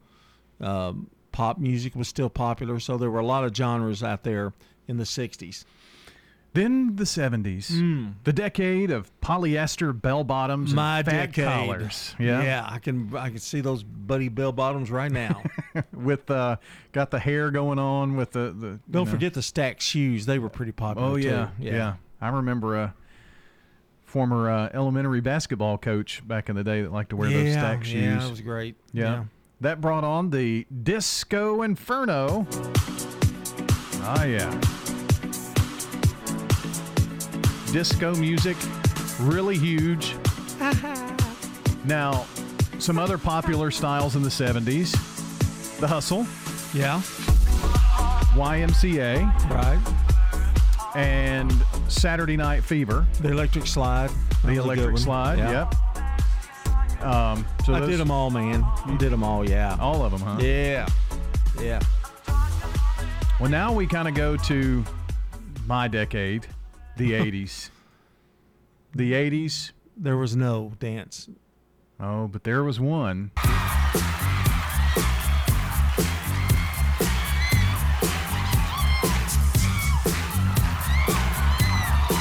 Pop music was still popular, so there were a lot of genres out there in the 60s. Then the 70s, the decade of polyester bell bottoms and fat collars. Yeah, I can see those buddy bell bottoms right now. With got the hair going on with the don't forget the stacked shoes. They were pretty popular. Oh yeah, too. Yeah. I remember a former elementary basketball coach back in the day that liked to wear those stacked shoes. Yeah, that was great. Yeah, that brought on the Disco Inferno. Ah, yeah. Disco music, really huge. Now, some other popular styles in the 70s. The hustle. Yeah. YMCA. Right. And Saturday Night Fever. The electric slide. The electric slide, yep. So I did them all, man. You did them all, yeah. All of them, huh? Yeah. Yeah. Well, now we kind of go to my decade. The 80s. The 80s. There was no dance. Oh, but there was one. The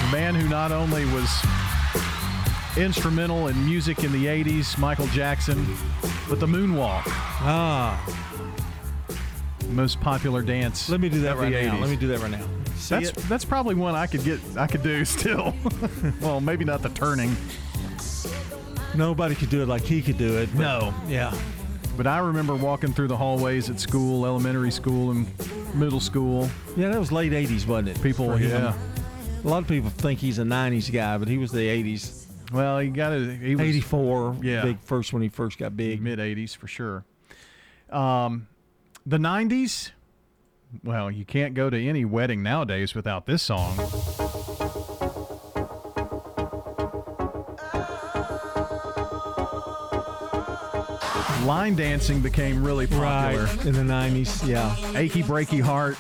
man who not only was instrumental in music in the 80s, Michael Jackson, but the moonwalk. Most popular dance. Let me do that right now. That's probably one I could do still. Well, maybe not the turning. Nobody could do it like he could do it. No. Yeah. But I remember walking through the hallways at school, elementary school and middle school. Yeah, that was late 80s, wasn't it? People, yeah. A lot of people think he's a 90s guy, but he was the 80s. Well, he was 84. Yeah. When he first got big. Mid 80s for sure. The 90s. Well, you can't go to any wedding nowadays without this song. Line dancing became really popular. Right, in the 90s, yeah. Achy Breaky Heart,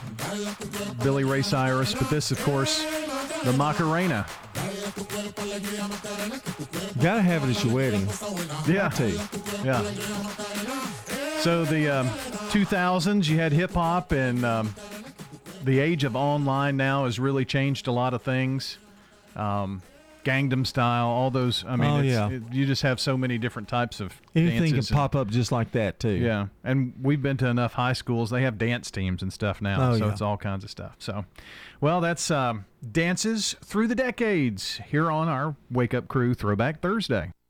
Billy Ray Cyrus, but this, of course, the Macarena. Gotta have it at your wedding. Yeah. I'll tell you. Yeah. So the 2000s, you had hip-hop, and the age of online now has really changed a lot of things. Gangnam Style, all those. I mean, you just have so many different types of anything can pop up just like that, too. Yeah, and we've been to enough high schools. They have dance teams and stuff now, it's all kinds of stuff. So, well, that's dances through the decades here on our Wake Up Crew Throwback Thursday.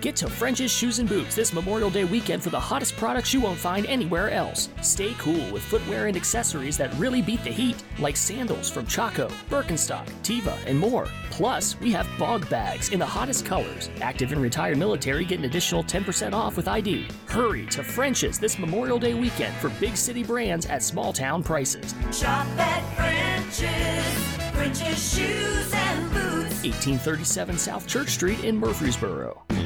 Get to French's Shoes and Boots this Memorial Day weekend for the hottest products you won't find anywhere else. Stay cool with footwear and accessories that really beat the heat, like sandals from Chaco, Birkenstock, Teva, and more. Plus, we have bog bags in the hottest colors. Active and retired military get an additional 10% off with ID. Hurry to French's this Memorial Day weekend for big city brands at small town prices. Shop at French's. French's Shoes and Boots. 1837 South Church Street in Murfreesboro.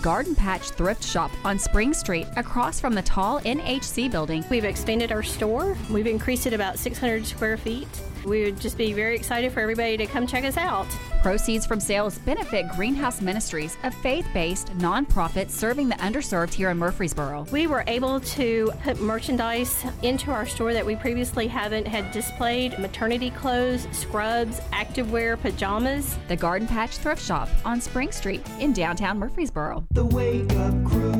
Garden Patch Thrift Shop on Spring Street, across from the tall NHC building. We've expanded our store. We've increased it about 600 square feet. We would just be very excited for everybody to come check us out. Proceeds from sales benefit Greenhouse Ministries, a faith-based nonprofit serving the underserved here in Murfreesboro. We were able to put merchandise into our store that we previously haven't had displayed. Maternity clothes, scrubs, activewear, pajamas. The Garden Patch Thrift Shop on Spring Street in downtown Murfreesboro. The Wake Up Crew,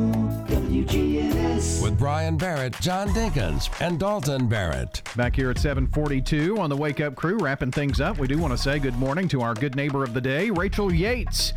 WGNS. With Brian Barrett, John Dinkins, and Dalton Barrett. Back here at 7:42 on the Wake Up Crew, wrapping things up. We do want to say good morning to our good neighbor of the day, Rachel Yates,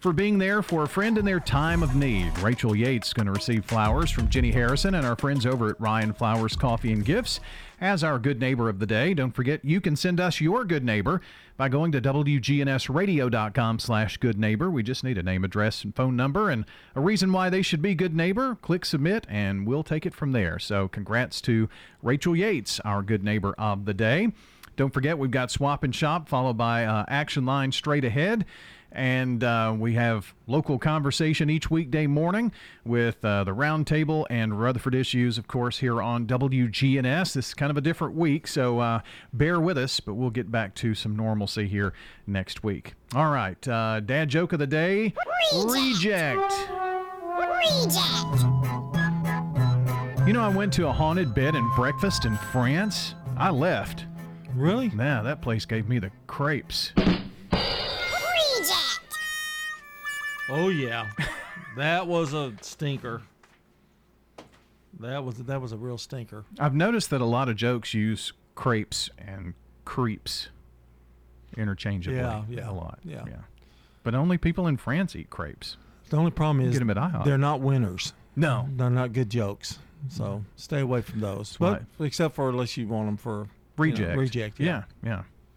for being there for a friend in their time of need. Rachel Yates is going to receive flowers from Jenny Harrison and our friends over at Ryan Flowers Coffee and Gifts as our good neighbor of the day. Don't forget, you can send us your good neighbor by going to WGNSradio.com/good neighbor. We just need a name, address, and phone number and a reason why they should be good neighbor. Click submit, and we'll take it from there. So congrats to Rachel Yates, our good neighbor of the day. Don't forget, we've got Swap and Shop, followed by Action Line straight ahead. And we have local conversation each weekday morning with the Roundtable and Rutherford Issues, of course, here on WGNS. This is kind of a different week, so bear with us, but we'll get back to some normalcy here next week. All right, Dad Joke of the Day. Reject. You know, I went to a haunted bed and breakfast in France. I left. Really? Nah, that place gave me the crepes. Reject. Oh yeah, that was a stinker. That was a real stinker. I've noticed that a lot of jokes use crepes and creeps interchangeably. Yeah, a lot. Yeah. But only people in France eat crepes. The only problem is you get them at IHOP. They're not winners. No, they're not good jokes. So stay away from those. Right. But except for unless you want them for. Reject. You know, reject, yeah.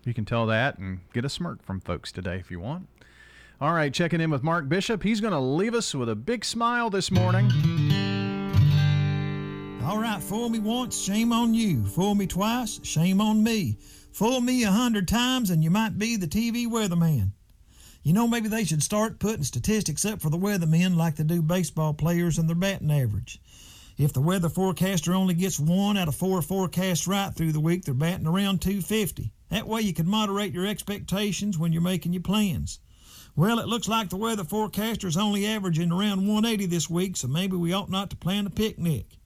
You can tell that and get a smirk from folks today if you want. All right, checking in with Mark Bishop. He's going to leave us with a big smile this morning. All right, fool me once, shame on you. Fool me twice, shame on me. Fool me 100 times and you might be the TV weatherman. You know, maybe they should start putting statistics up for the weathermen like they do baseball players and their batting average. If the weather forecaster only gets 1 out of 4 forecasts right through the week, they're batting around 250. That way you can moderate your expectations when you're making your plans. Well, it looks like the weather forecaster is only averaging around 180 this week, so maybe we ought not to plan a picnic.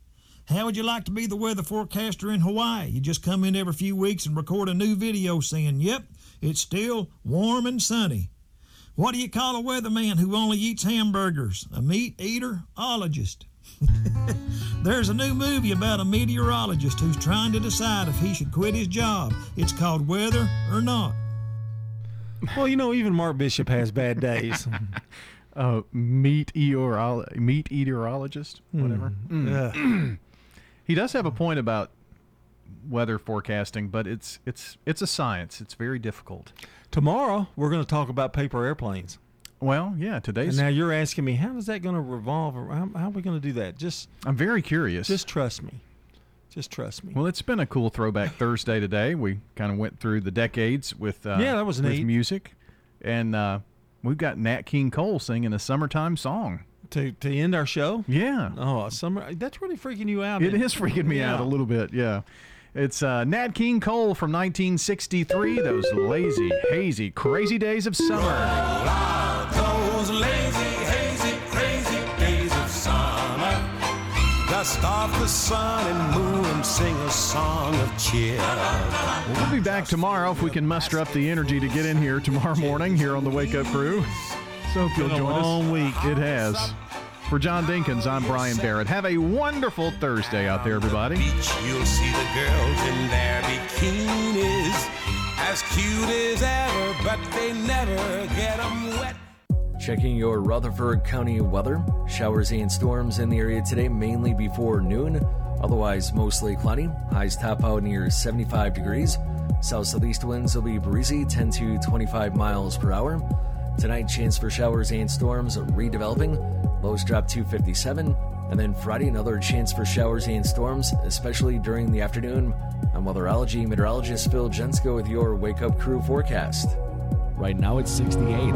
How would you like to be the weather forecaster in Hawaii? You just come in every few weeks and record a new video saying, yep, it's still warm and sunny. What do you call a weatherman who only eats hamburgers? A meat-eater-ologist. There's a new movie about a meteorologist who's trying to decide if he should quit his job. It's called Weather or Not. Well, you know, even Mark Bishop has bad days. Meat-eaterologist, whatever. He does have a point about weather forecasting, but it's a science. It's very difficult. Tomorrow, we're going to talk about paper airplanes. Well, yeah, today's... And now you're asking me, how is that going to revolve around? How are we going to do that? I'm very curious. Just trust me. Well, it's been a cool Throwback Thursday today. We kind of went through the decades with, that was neat. With music. And we've got Nat King Cole singing a summertime song. To end our show? Yeah. Oh, summer. That's really freaking you out. It is freaking me out a little bit, yeah. It's Nat King Cole from 1963, Those Lazy, Hazy, Crazy Days of Summer. Oh, those lazy, hazy, crazy days of summer. Dust off the sun and moon and sing a song of cheer. We'll be back tomorrow if we can muster up the energy to get in here tomorrow morning here on the Wake Up Crew. So if you'll join us. Long week. It has. For John Dinkins, I'm Brian Barrett. Have a wonderful Thursday out there, everybody. The beach, you'll see the girls in their bikinis, as cute as ever, but they never get them wet. Checking your Rutherford County weather. Showers and storms in the area today, mainly before noon. Otherwise, mostly cloudy. Highs top out near 75 degrees. South-southeast winds will be breezy, 10 to 25 miles per hour. Tonight, chance for showers and storms redeveloping. Lows drop to 57, and then Friday, another chance for showers and storms, especially during the afternoon. I'm weatherology meteorologist Phil Jensko with your Wake Up Crew forecast. Right now, it's 68.